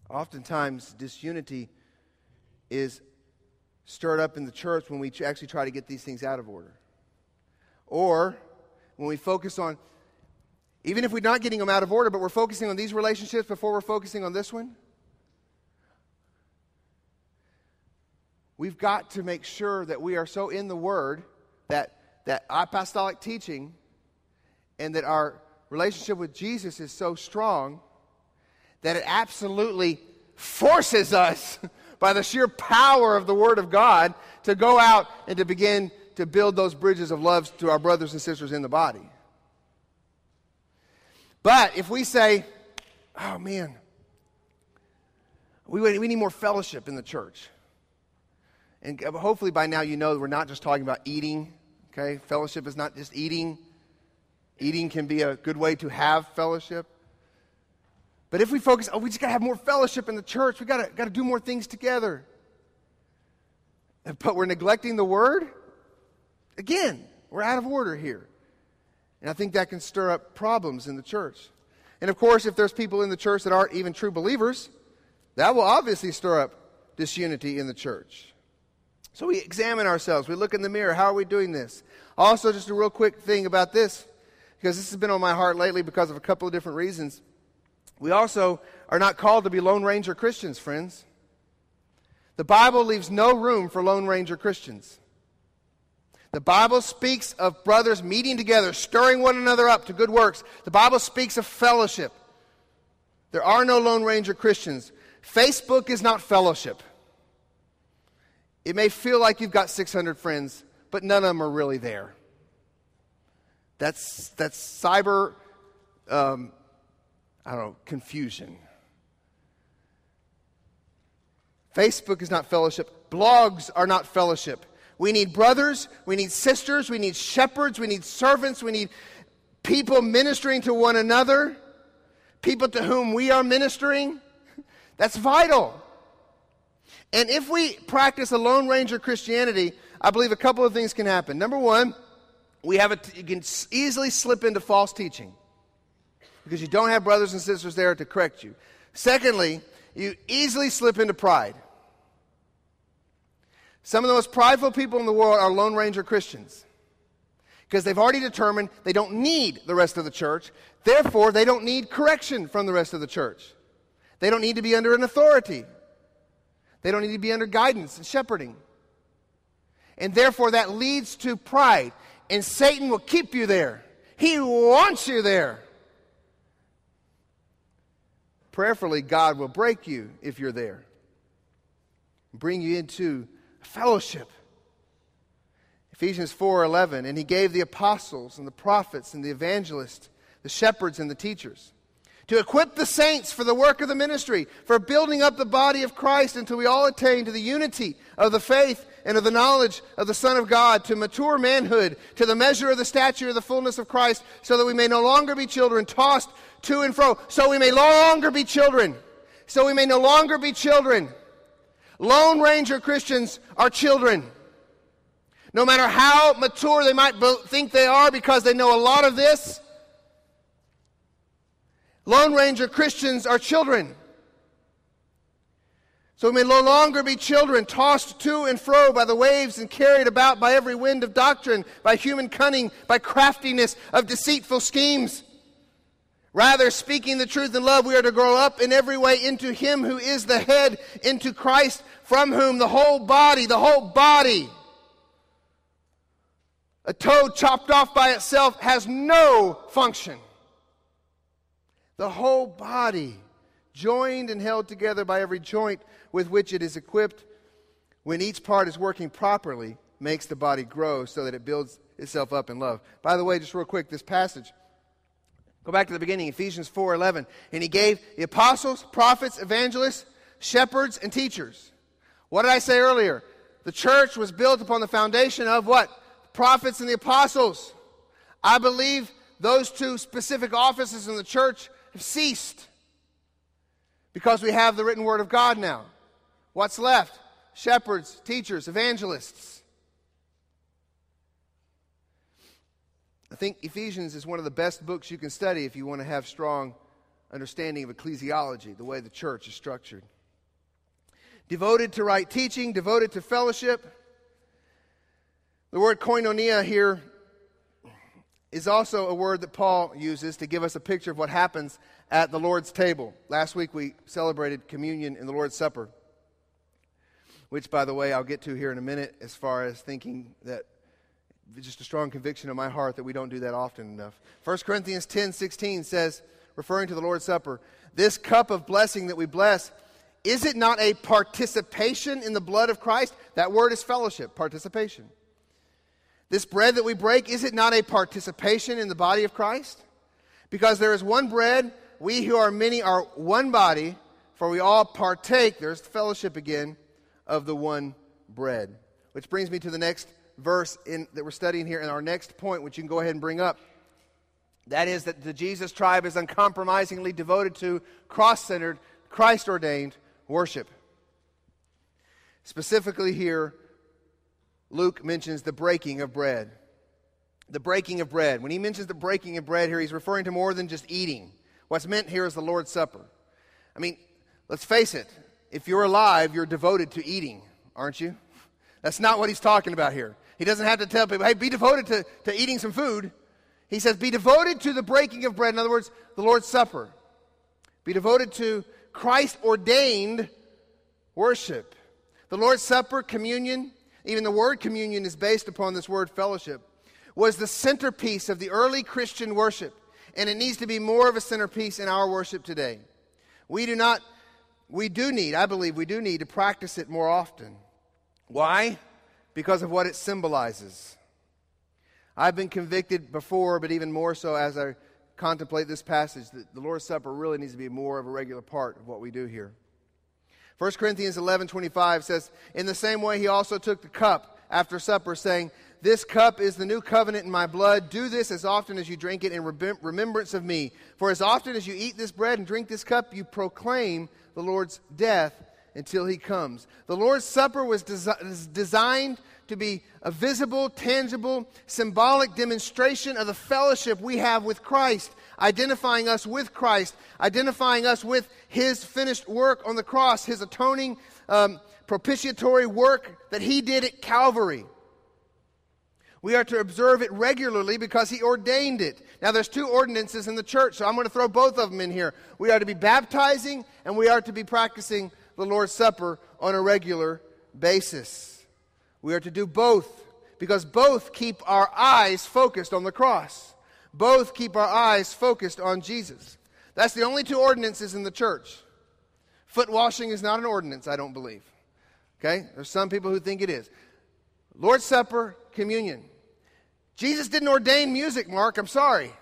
Oftentimes, disunity is stirred up in the church when we actually try to get these things out of order. Or when we focus on, even if we're not getting them out of order, but we're focusing on these relationships before we're focusing on this one. We've got to make sure that we are so in the Word, that apostolic teaching, and that our relationship with Jesus is so strong that it absolutely forces us, by the sheer power of the Word of God, to go out and to begin to build those bridges of love to our brothers and sisters in the body. But if we say, oh man, we need more fellowship in the church. And hopefully by now you know that we're not just talking about eating, okay? Fellowship is not just eating. Eating can be a good way to have fellowship. But if we focus, we just got to have more fellowship in the church. We got to do more things together. But we're neglecting the Word. Again, we're out of order here. And I think that can stir up problems in the church. And of course, if there's people in the church that aren't even true believers, that will obviously stir up disunity in the church. So we examine ourselves. We look in the mirror. How are we doing this? Also, just a real quick thing about this, because this has been on my heart lately because of a couple of different reasons. We also are not called to be Lone Ranger Christians, friends. The Bible leaves no room for Lone Ranger Christians. The Bible speaks of brothers meeting together, stirring one another up to good works. The Bible speaks of fellowship. There are no Lone Ranger Christians. Facebook is not fellowship. It may feel like you've got 600 friends, but none of them are really there. That's cyber, confusion. Facebook is not fellowship. Blogs are not fellowship. We need brothers, we need sisters, we need shepherds, we need servants, we need people ministering to one another, people to whom we are ministering. That's vital. And if we practice a Lone Ranger Christianity, I believe a couple of things can happen. Number one, you can easily slip into false teaching because you don't have brothers and sisters there to correct you. Secondly, you easily slip into pride. Some of the most prideful people in the world are Lone Ranger Christians because they've already determined they don't need the rest of the church. Therefore, they don't need correction from the rest of the church. They don't need to be under an authority. They don't need to be under guidance and shepherding. And therefore, that leads to pride. And Satan will keep you there. He wants you there. Prayerfully, God will break you if you're there. Bring you into fellowship. Ephesians 4:11, and he gave the apostles and the prophets and the evangelists, the shepherds and the teachers, to equip the saints for the work of the ministry, for building up the body of Christ until we all attain to the unity of the faith and of the knowledge of the Son of God, to mature manhood, to the measure of the stature of the fullness of Christ, so that we may no longer be children tossed to and fro. So we may no longer be children. Lone Ranger Christians are children. No matter how mature they might think they are because they know a lot of this, Lone Ranger Christians are children. So we may no longer be children, tossed to and fro by the waves and carried about by every wind of doctrine, by human cunning, by craftiness of deceitful schemes. Rather, speaking the truth in love, we are to grow up in every way into Him who is the head, into Christ, from whom the whole body, a toad chopped off by itself, has no function. The whole body, joined and held together by every joint with which it is equipped, when each part is working properly, makes the body grow so that it builds itself up in love. By the way, just real quick, this passage. Go back to the beginning, Ephesians 4:11. And he gave the apostles, prophets, evangelists, shepherds, and teachers. What did I say earlier? The church was built upon the foundation of what? The prophets and the apostles. I believe those two specific offices in the church have ceased because we have the written word of God now. What's left? Shepherds, teachers, evangelists. I think Ephesians is one of the best books you can study if you want to have strong understanding of ecclesiology, the way the church is structured. Devoted to right teaching, devoted to fellowship. The word koinonia here is also a word that Paul uses to give us a picture of what happens at the Lord's table. Last week we celebrated communion in the Lord's Supper, which, by the way, I'll get to here in a minute, as far as thinking that just a strong conviction in my heart that we don't do that often enough. 1 Corinthians 10:16 says, referring to the Lord's Supper, "This cup of blessing that we bless, is it not a participation in the blood of Christ?" That word is fellowship, participation. "This bread that we break, is it not a participation in the body of Christ? Because there is one bread, we who are many are one body, for we all partake," there's fellowship again, "of the one bread." Which brings me to the next verse that we're studying here, and our next point, which you can go ahead and bring up. That is that the Jesus Tribe is uncompromisingly devoted to cross-centered, Christ-ordained worship. Specifically here, Luke mentions the breaking of bread. The breaking of bread. When he mentions the breaking of bread here, he's referring to more than just eating. What's meant here is the Lord's Supper. I mean, let's face it. If you're alive, you're devoted to eating, aren't you? That's not what he's talking about here. He doesn't have to tell people, hey, be devoted to eating some food. He says, be devoted to the breaking of bread. In other words, the Lord's Supper. Be devoted to Christ-ordained worship. The Lord's Supper, communion, even the word communion is based upon this word fellowship, was the centerpiece of the early Christian worship, and it needs to be more of a centerpiece in our worship today. I believe we do need to practice it more often. Why? Because of what it symbolizes. I've been convicted before, but even more so as I contemplate this passage, that the Lord's Supper really needs to be more of a regular part of what we do here. 1 Corinthians 11:25 says, "In the same way he also took the cup after supper, saying, 'This cup is the new covenant in my blood. Do this as often as you drink it in remembrance of me. For as often as you eat this bread and drink this cup, you proclaim the Lord's death until he comes.'" The Lord's Supper was designed to be a visible, tangible, symbolic demonstration of the fellowship we have with Christ, identifying us with Christ, identifying us with his finished work on the cross, his atoning, propitiatory work that he did at Calvary. We are to observe it regularly because he ordained it. Now, there's two ordinances in the church, so I'm going to throw both of them in here. We are to be baptizing, and we are to be practicing the Lord's Supper on a regular basis. We are to do both because both keep our eyes focused on the cross. Both keep our eyes focused on Jesus. That's the only two ordinances in the church. Foot washing is not an ordinance, I don't believe. Okay? There's some people who think it is. Lord's Supper, communion. Jesus didn't ordain music, Mark. I'm sorry.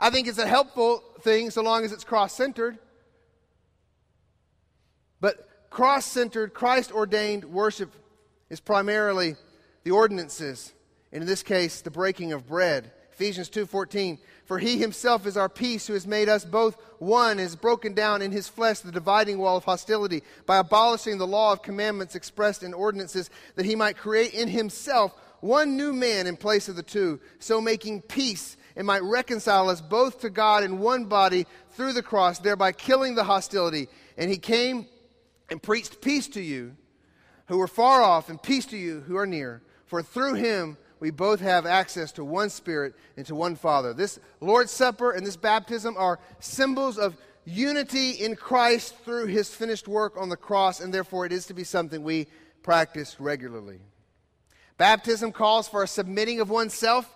I think it's a helpful thing so long as it's cross-centered. But cross-centered, Christ-ordained worship is primarily the ordinances, and in this case, the breaking of bread. Ephesians 2:14, "For he himself is our peace, who has made us both one, has broken down in his flesh the dividing wall of hostility, by abolishing the law of commandments expressed in ordinances, that he might create in himself one new man in place of the two, so making peace, and might reconcile us both to God in one body through the cross, thereby killing the hostility. And he came and preached peace to you who were far off, and peace to you who are near. For through him we both have access to one Spirit and to one Father." This Lord's Supper and this baptism are symbols of unity in Christ through his finished work on the cross, and therefore it is to be something we practice regularly. Baptism calls for a submitting of oneself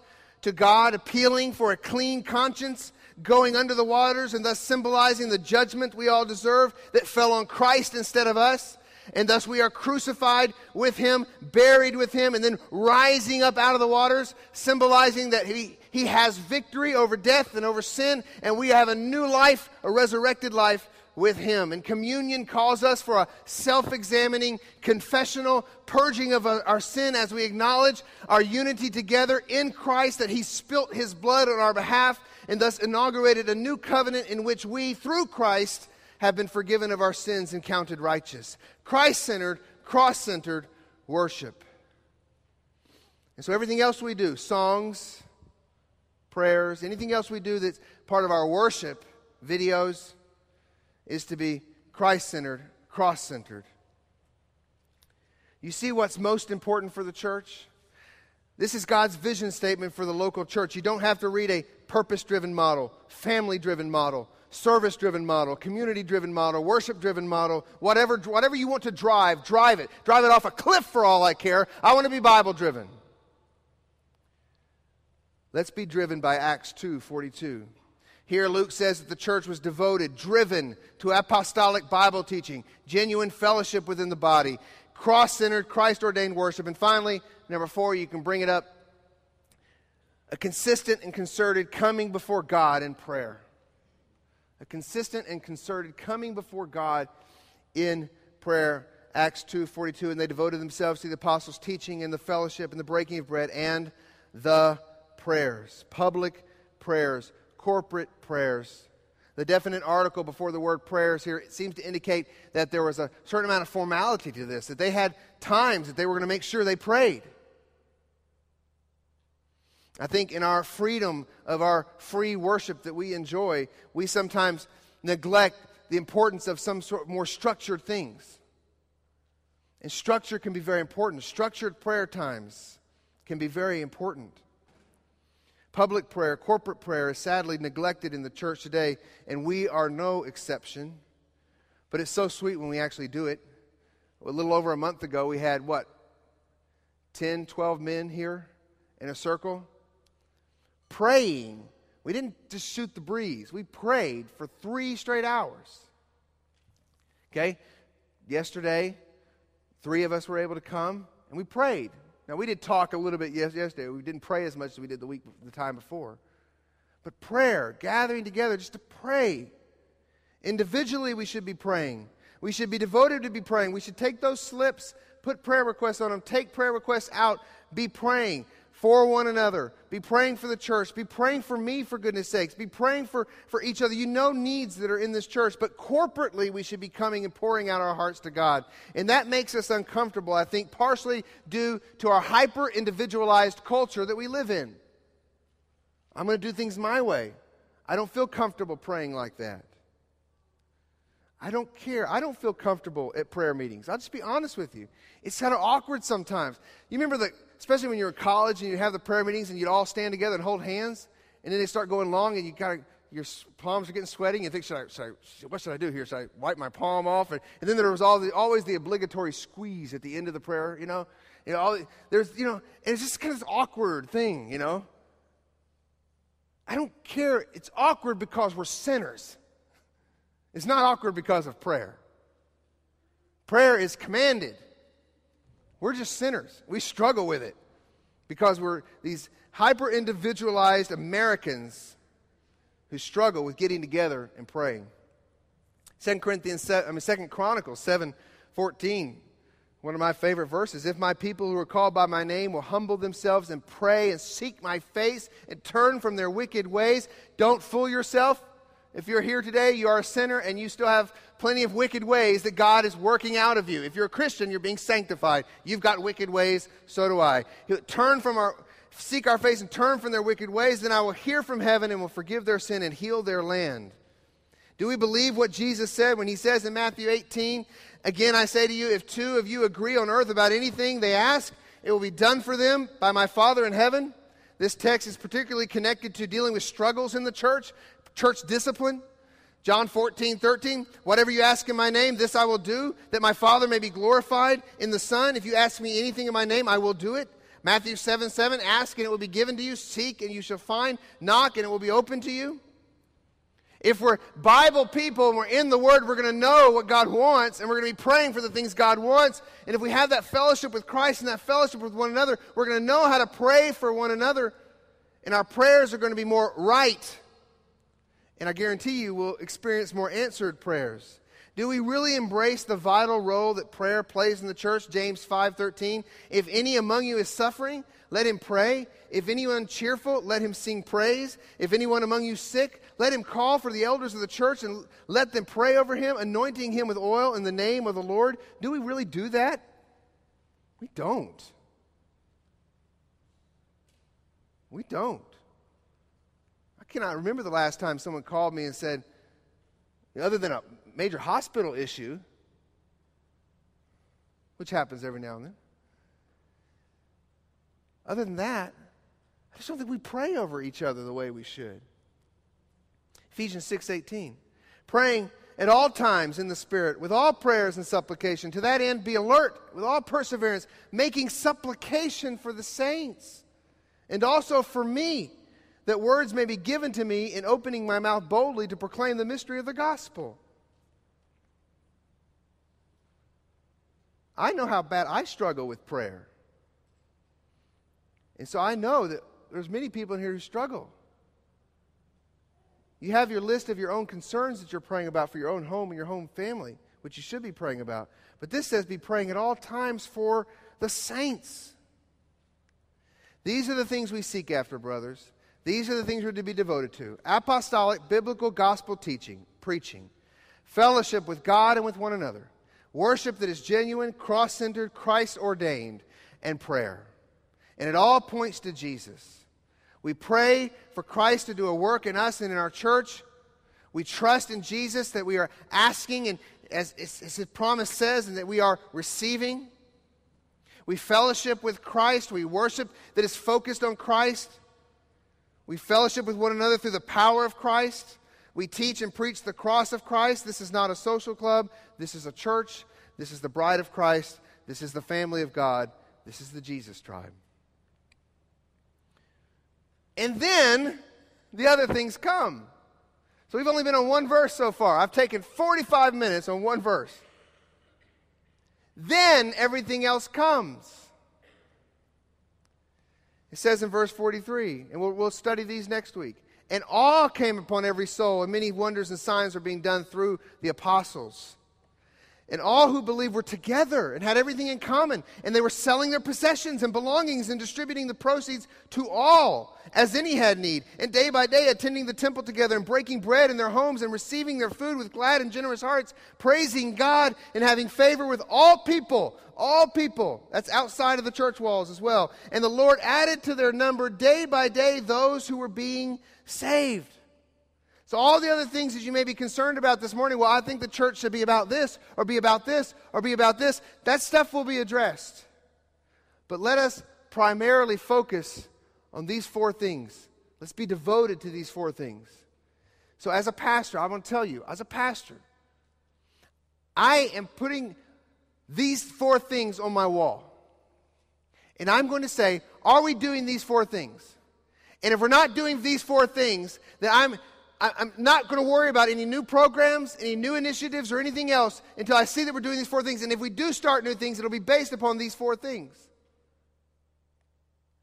to God, appealing for a clean conscience, going under the waters, and thus symbolizing the judgment we all deserve that fell on Christ instead of us. And thus we are crucified with him, buried with him, and then rising up out of the waters, symbolizing that he has victory over death and over sin, and we have a new life, a resurrected life with him. And communion calls us for a self-examining, confessional purging of our sin as we acknowledge our unity together in Christ, that he spilt his blood on our behalf, and thus inaugurated a new covenant in which we, through Christ, have been forgiven of our sins and counted righteous. Christ-centered, cross-centered worship. And so everything else we do, songs, prayers, anything else we do that's part of our worship, videos, is to be Christ-centered, cross-centered. You see what's most important for the church? This is God's vision statement for the local church. You don't have to read a purpose-driven model, family-driven model, service-driven model, community-driven model, worship-driven model, whatever you want to drive, drive it. Drive it off a cliff for all I care. I want to be Bible-driven. Let's be driven by Acts 2:42. Here Luke says that the church was devoted, driven to apostolic Bible teaching, genuine fellowship within the body, cross-centered, Christ-ordained worship. And finally, number 4, you can bring it up, a consistent and concerted coming before God in prayer. A consistent and concerted coming before God in prayer. Acts 2:42, and they devoted themselves to the apostles' teaching and the fellowship and the breaking of bread and the prayers, public prayers, corporate prayers. The definite article before the word prayers here, it seems to indicate that there was a certain amount of formality to this, that they had times that they were going to make sure they prayed. I think in our freedom of our free worship that we enjoy, we sometimes neglect the importance of some sort of more structured things. And structure can be very important. Structured prayer times can be very important. Public prayer, corporate prayer is sadly neglected in the church today, and we are no exception. But it's so sweet when we actually do it. A little over a month ago, we had, 10, 12 men here in a circle praying. We didn't just shoot the breeze. We prayed for 3 straight hours. Okay? Yesterday, 3 of us were able to come, and we prayed. Now, we did talk a little bit yesterday. We didn't pray as much as we did the time before. But prayer, gathering together just to pray. Individually, we should be praying. We should be devoted to be praying. We should take those slips, put prayer requests on them, take prayer requests out, be praying for one another, be praying for the church, be praying for me, for goodness sakes, be praying for each other. You know needs that are in this church, but corporately we should be coming and pouring out our hearts to God. And that makes us uncomfortable, I think, partially due to our hyper-individualized culture that we live in. I'm going to do things my way. I don't feel comfortable praying like that. I don't care. I don't feel comfortable at prayer meetings. I'll just be honest with you. It's kind of awkward sometimes. You remember especially when you're in college and you have the prayer meetings and you'd all stand together and hold hands, and then they start going long and you kind of your palms are getting sweaty and you think, what should I do here? Should I wipe my palm off? And then there was always the obligatory squeeze at the end of the prayer, and it's just kind of this awkward thing, I don't care. It's awkward because we're sinners. It's not awkward because of prayer. Prayer is commanded. We're just sinners. We struggle with it because we're these hyper-individualized Americans who struggle with getting together and praying. 2 Chronicles 7:14, one of my favorite verses. If my people who are called by my name will humble themselves and pray and seek my face and turn from their wicked ways, don't fool yourself. If you're here today, you are a sinner and you still have plenty of wicked ways that God is working out of you. If you're a Christian, you're being sanctified. You've got wicked ways, so do I. Seek our face and turn from their wicked ways, then I will hear from heaven and will forgive their sin and heal their land. Do we believe what Jesus said when he says in Matthew 18, again I say to you, if 2 of you agree on earth about anything they ask, it will be done for them by my Father in heaven? This text is particularly connected to dealing with struggles in the church. Church discipline. John 14:13, whatever you ask in my name, this I will do, that my Father may be glorified in the Son. If you ask me anything in my name, I will do it. Matthew 7:7, ask and it will be given to you. Seek and you shall find. Knock and it will be opened to you. If we're Bible people and we're in the Word, we're going to know what God wants and we're going to be praying for the things God wants. And if we have that fellowship with Christ and that fellowship with one another, we're going to know how to pray for one another. And our prayers are going to be more right. And I guarantee you we'll experience more answered prayers. Do we really embrace the vital role that prayer plays in the church? James 5:13, if any among you is suffering, let him pray. If anyone cheerful, let him sing praise. If anyone among you sick, let him call for the elders of the church and let them pray over him, anointing him with oil in the name of the Lord. Do we really do that? We don't. We don't. cannot remember the last time someone called me and said, other than a major hospital issue, which happens every now and then, other than that, I just don't think we pray over each other the way we should. Ephesians 6:18, praying at all times in the Spirit, with all prayers and supplication. To that end, be alert with all perseverance, making supplication for the saints, and also for me, that words may be given to me in opening my mouth boldly to proclaim the mystery of the gospel. I know how bad I struggle with prayer. And so I know that there's many people in here who struggle. You have your list of your own concerns that you're praying about for your own home and your home family, which you should be praying about. But this says be praying at all times for the saints. These are the things we seek after, brothers. These are the things we're to be devoted to. Apostolic, biblical, gospel teaching, preaching, fellowship with God and with one another, worship that is genuine, cross-centered, Christ-ordained, and prayer. And it all points to Jesus. We pray for Christ to do a work in us and in our church. We trust in Jesus that we are asking, and as His promise says, and that we are receiving. We fellowship with Christ. We worship that is focused on Christ. We fellowship with one another through the power of Christ. We teach and preach the cross of Christ. This is not a social club. This is a church. This is the bride of Christ. This is the family of God. This is the Jesus Tribe. And then the other things come. So we've only been on one verse so far. I've taken 45 minutes on one verse. Then everything else comes. It says in verse 43, and we'll study these next week. And awe came upon every soul, and many wonders and signs were being done through the apostles. And all who believed were together and had everything in common. And they were selling their possessions and belongings and distributing the proceeds to all as any had need. And day by day attending the temple together and breaking bread in their homes and receiving their food with glad and generous hearts, praising God and having favor with all people. All people. That's outside of the church walls as well. And the Lord added to their number day by day those who were being saved. So all the other things that you may be concerned about this morning, well, I think the church should be about this, or be about this, or be about this, that stuff will be addressed. But let us primarily focus on these four things. Let's be devoted to these four things. So as a pastor, I'm going to tell you, as a pastor, I am putting these four things on my wall. And I'm going to say, are we doing these four things? And if we're not doing these four things, then I'm not going to worry about any new programs, any new initiatives, or anything else until I see that we're doing these four things. And if we do start new things, it'll be based upon these four things.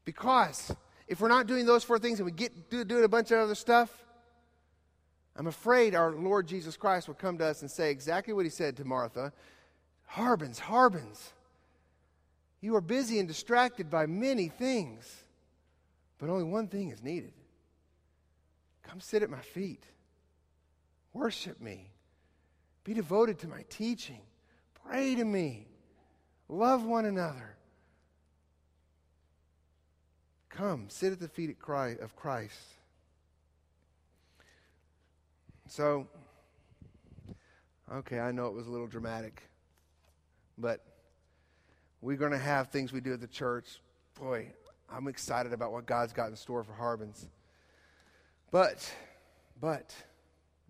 Because if we're not doing those four things and we get doing a bunch of other stuff, I'm afraid our Lord Jesus Christ will come to us and say exactly what He said to Martha. Harbins, Harbins, you are busy and distracted by many things, but only one thing is needed. Come sit at my feet. Worship me. Be devoted to my teaching. Pray to me. Love one another. Come, sit at the feet of Christ. So, okay, I know it was a little dramatic, but we're going to have things we do at the church. Boy, I'm excited about what God's got in store for Harbins. But,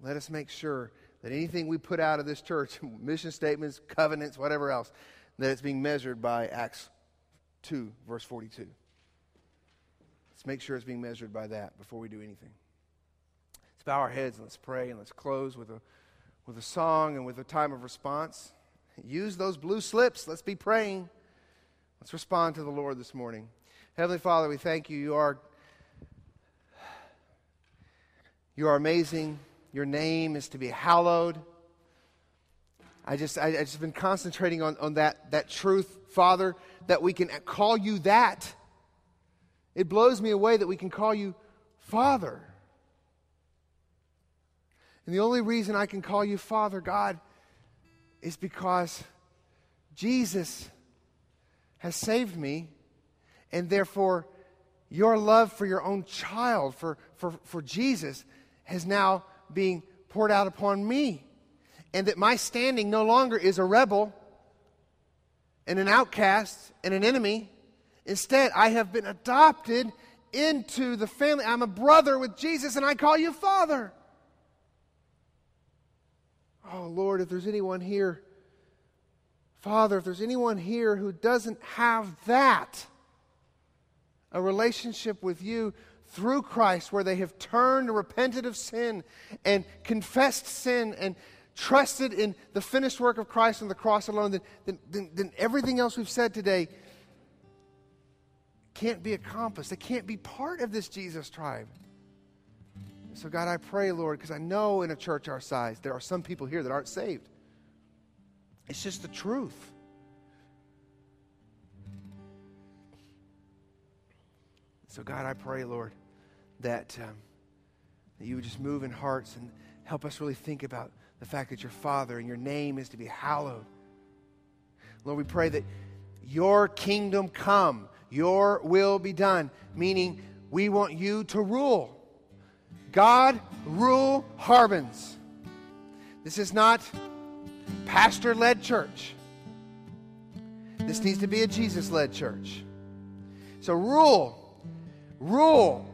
let us make sure that anything we put out of this church, mission statements, covenants, whatever else, that it's being measured by Acts 2, verse 42. Let's make sure it's being measured by that before we do anything. Let's bow our heads and let's pray and let's close with a song and with a time of response. Use those blue slips. Let's be praying. Let's respond to the Lord this morning. Heavenly Father, we thank you. You are amazing. Your name is to be hallowed. I just been concentrating on that truth, Father, that we can call you that. It blows me away that we can call you Father. And the only reason I can call you Father, God, is because Jesus has saved me, and therefore Your love for your own child, for Jesus, is now being poured out upon me. And that my standing no longer is a rebel and an outcast and an enemy. Instead, I have been adopted into the family. I'm a brother with Jesus, and I call you Father. Oh, Lord, if there's anyone here, Father, if there's anyone here who doesn't have that, a relationship with you through Christ, where they have turned and repented of sin and confessed sin and trusted in the finished work of Christ on the cross alone, then everything else we've said today can't be encompassed. They can't be part of this Jesus tribe. So God, I pray, Lord, because I know in a church our size, there are some people here that aren't saved. It's just the truth. So God, I pray, Lord, that you would just move in hearts and help us really think about the fact that your Father and your name is to be hallowed. Lord, we pray that your kingdom come, your will be done, meaning we want you to rule. God, rule Harbins. This is not pastor-led church. This needs to be a Jesus-led church. So rule,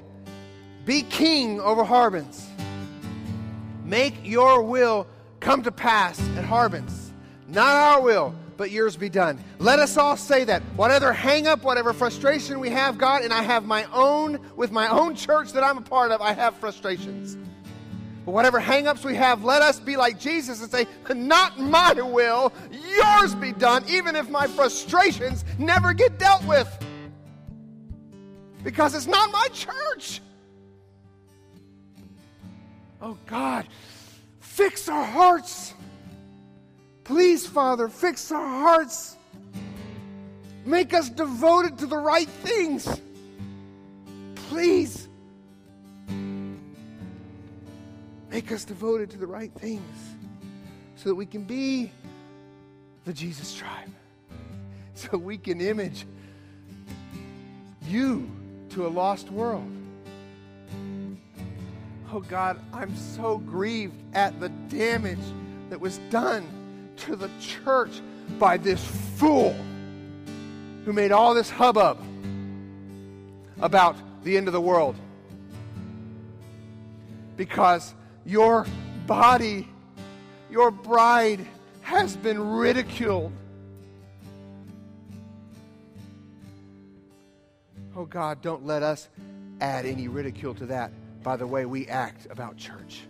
be king over Harbins. Make your will come to pass at Harbins. Not our will, but yours be done. Let us all say that. Whatever hang-up, whatever frustration we have, God, and I have my own, with my own church that I'm a part of, I have frustrations. But whatever hang-ups we have, let us be like Jesus and say, not my will, yours be done, even if my frustrations never get dealt with. Because it's not my church. Oh, God, fix our hearts. Please, Father, fix our hearts. Make us devoted to the right things. Please. Make us devoted to the right things so that we can be the Jesus tribe, so we can image you to a lost world. Oh, God, I'm so grieved at the damage that was done to the church by this fool who made all this hubbub about the end of the world. Because your body, your bride, has been ridiculed. Oh, God, don't let us add any ridicule to that by the way we act about church.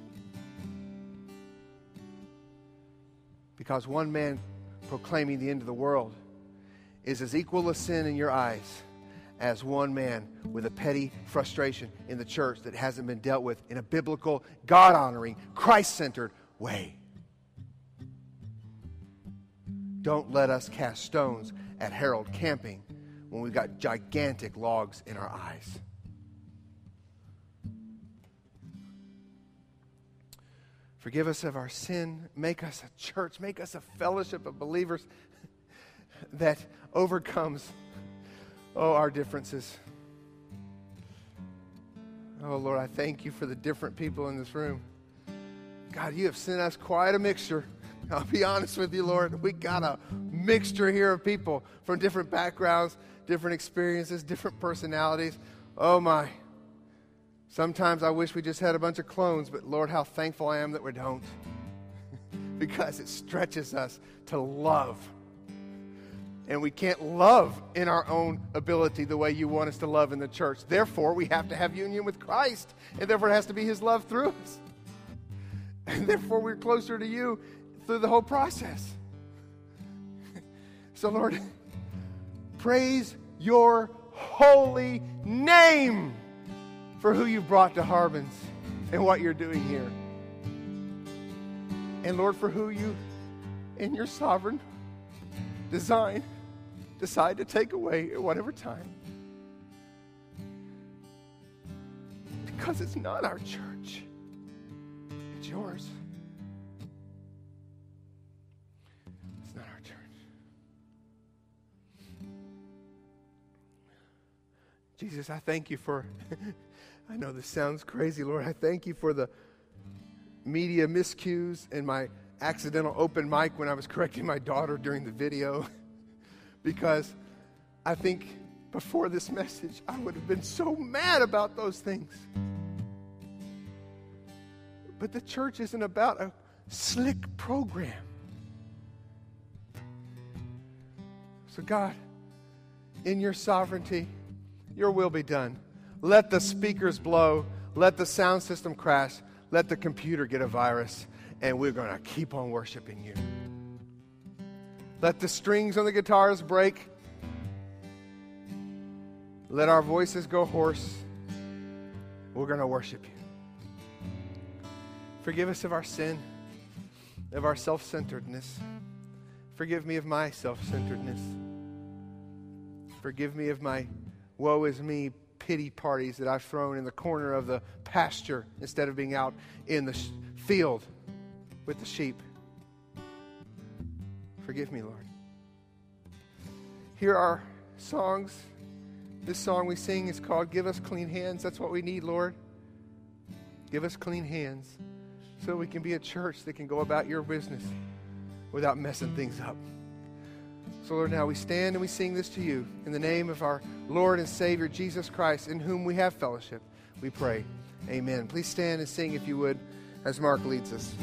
Because one man proclaiming the end of the world is as equal a sin in your eyes as one man with a petty frustration in the church that hasn't been dealt with in a biblical, God-honoring, Christ-centered way. Don't let us cast stones at Harold Camping when we've got gigantic logs in our eyes. Forgive us of our sin. Make us a church. Make us a fellowship of believers that overcomes, our differences. Oh, Lord, I thank you for the different people in this room. God, you have sent us quite a mixture. I'll be honest with you, Lord. We got a mixture here of people from different backgrounds, different experiences, different personalities. Oh, my. Sometimes I wish we just had a bunch of clones, but Lord, how thankful I am that we don't. Because it stretches us to love. And we can't love in our own ability the way you want us to love in the church. Therefore, we have to have union with Christ. And therefore, it has to be his love through us. And therefore, we're closer to you through the whole process. So, Lord, praise your holy name for who you brought to Harbins and what you're doing here. And Lord, for who you, in your sovereign design, decide to take away at whatever time. Because it's not our church, it's yours. It's not our church. Jesus, I thank you for, I know this sounds crazy, Lord, I thank you for the media miscues and my accidental open mic when I was correcting my daughter during the video, because I think before this message, I would have been so mad about those things. But the church isn't about a slick program. So God, in your sovereignty, your will be done. Let the speakers blow. Let the sound system crash. Let the computer get a virus. And we're going to keep on worshiping you. Let the strings on the guitars break. Let our voices go hoarse. We're going to worship you. Forgive us of our sin, of our self-centeredness. Forgive me of my self-centeredness. Forgive me of my woe is me pity parties that I've thrown in the corner of the pasture instead of being out in the field with the sheep. Forgive me, Lord. Here are songs. This song we sing is called Give Us Clean Hands. That's what we need, Lord. Give us clean hands so we can be a church that can go about your business without messing things up. So, Lord, now we stand and we sing this to you. In the name of our Lord and Savior, Jesus Christ, in whom we have fellowship, we pray. Amen. Please stand and sing, if you would, as Mark leads us.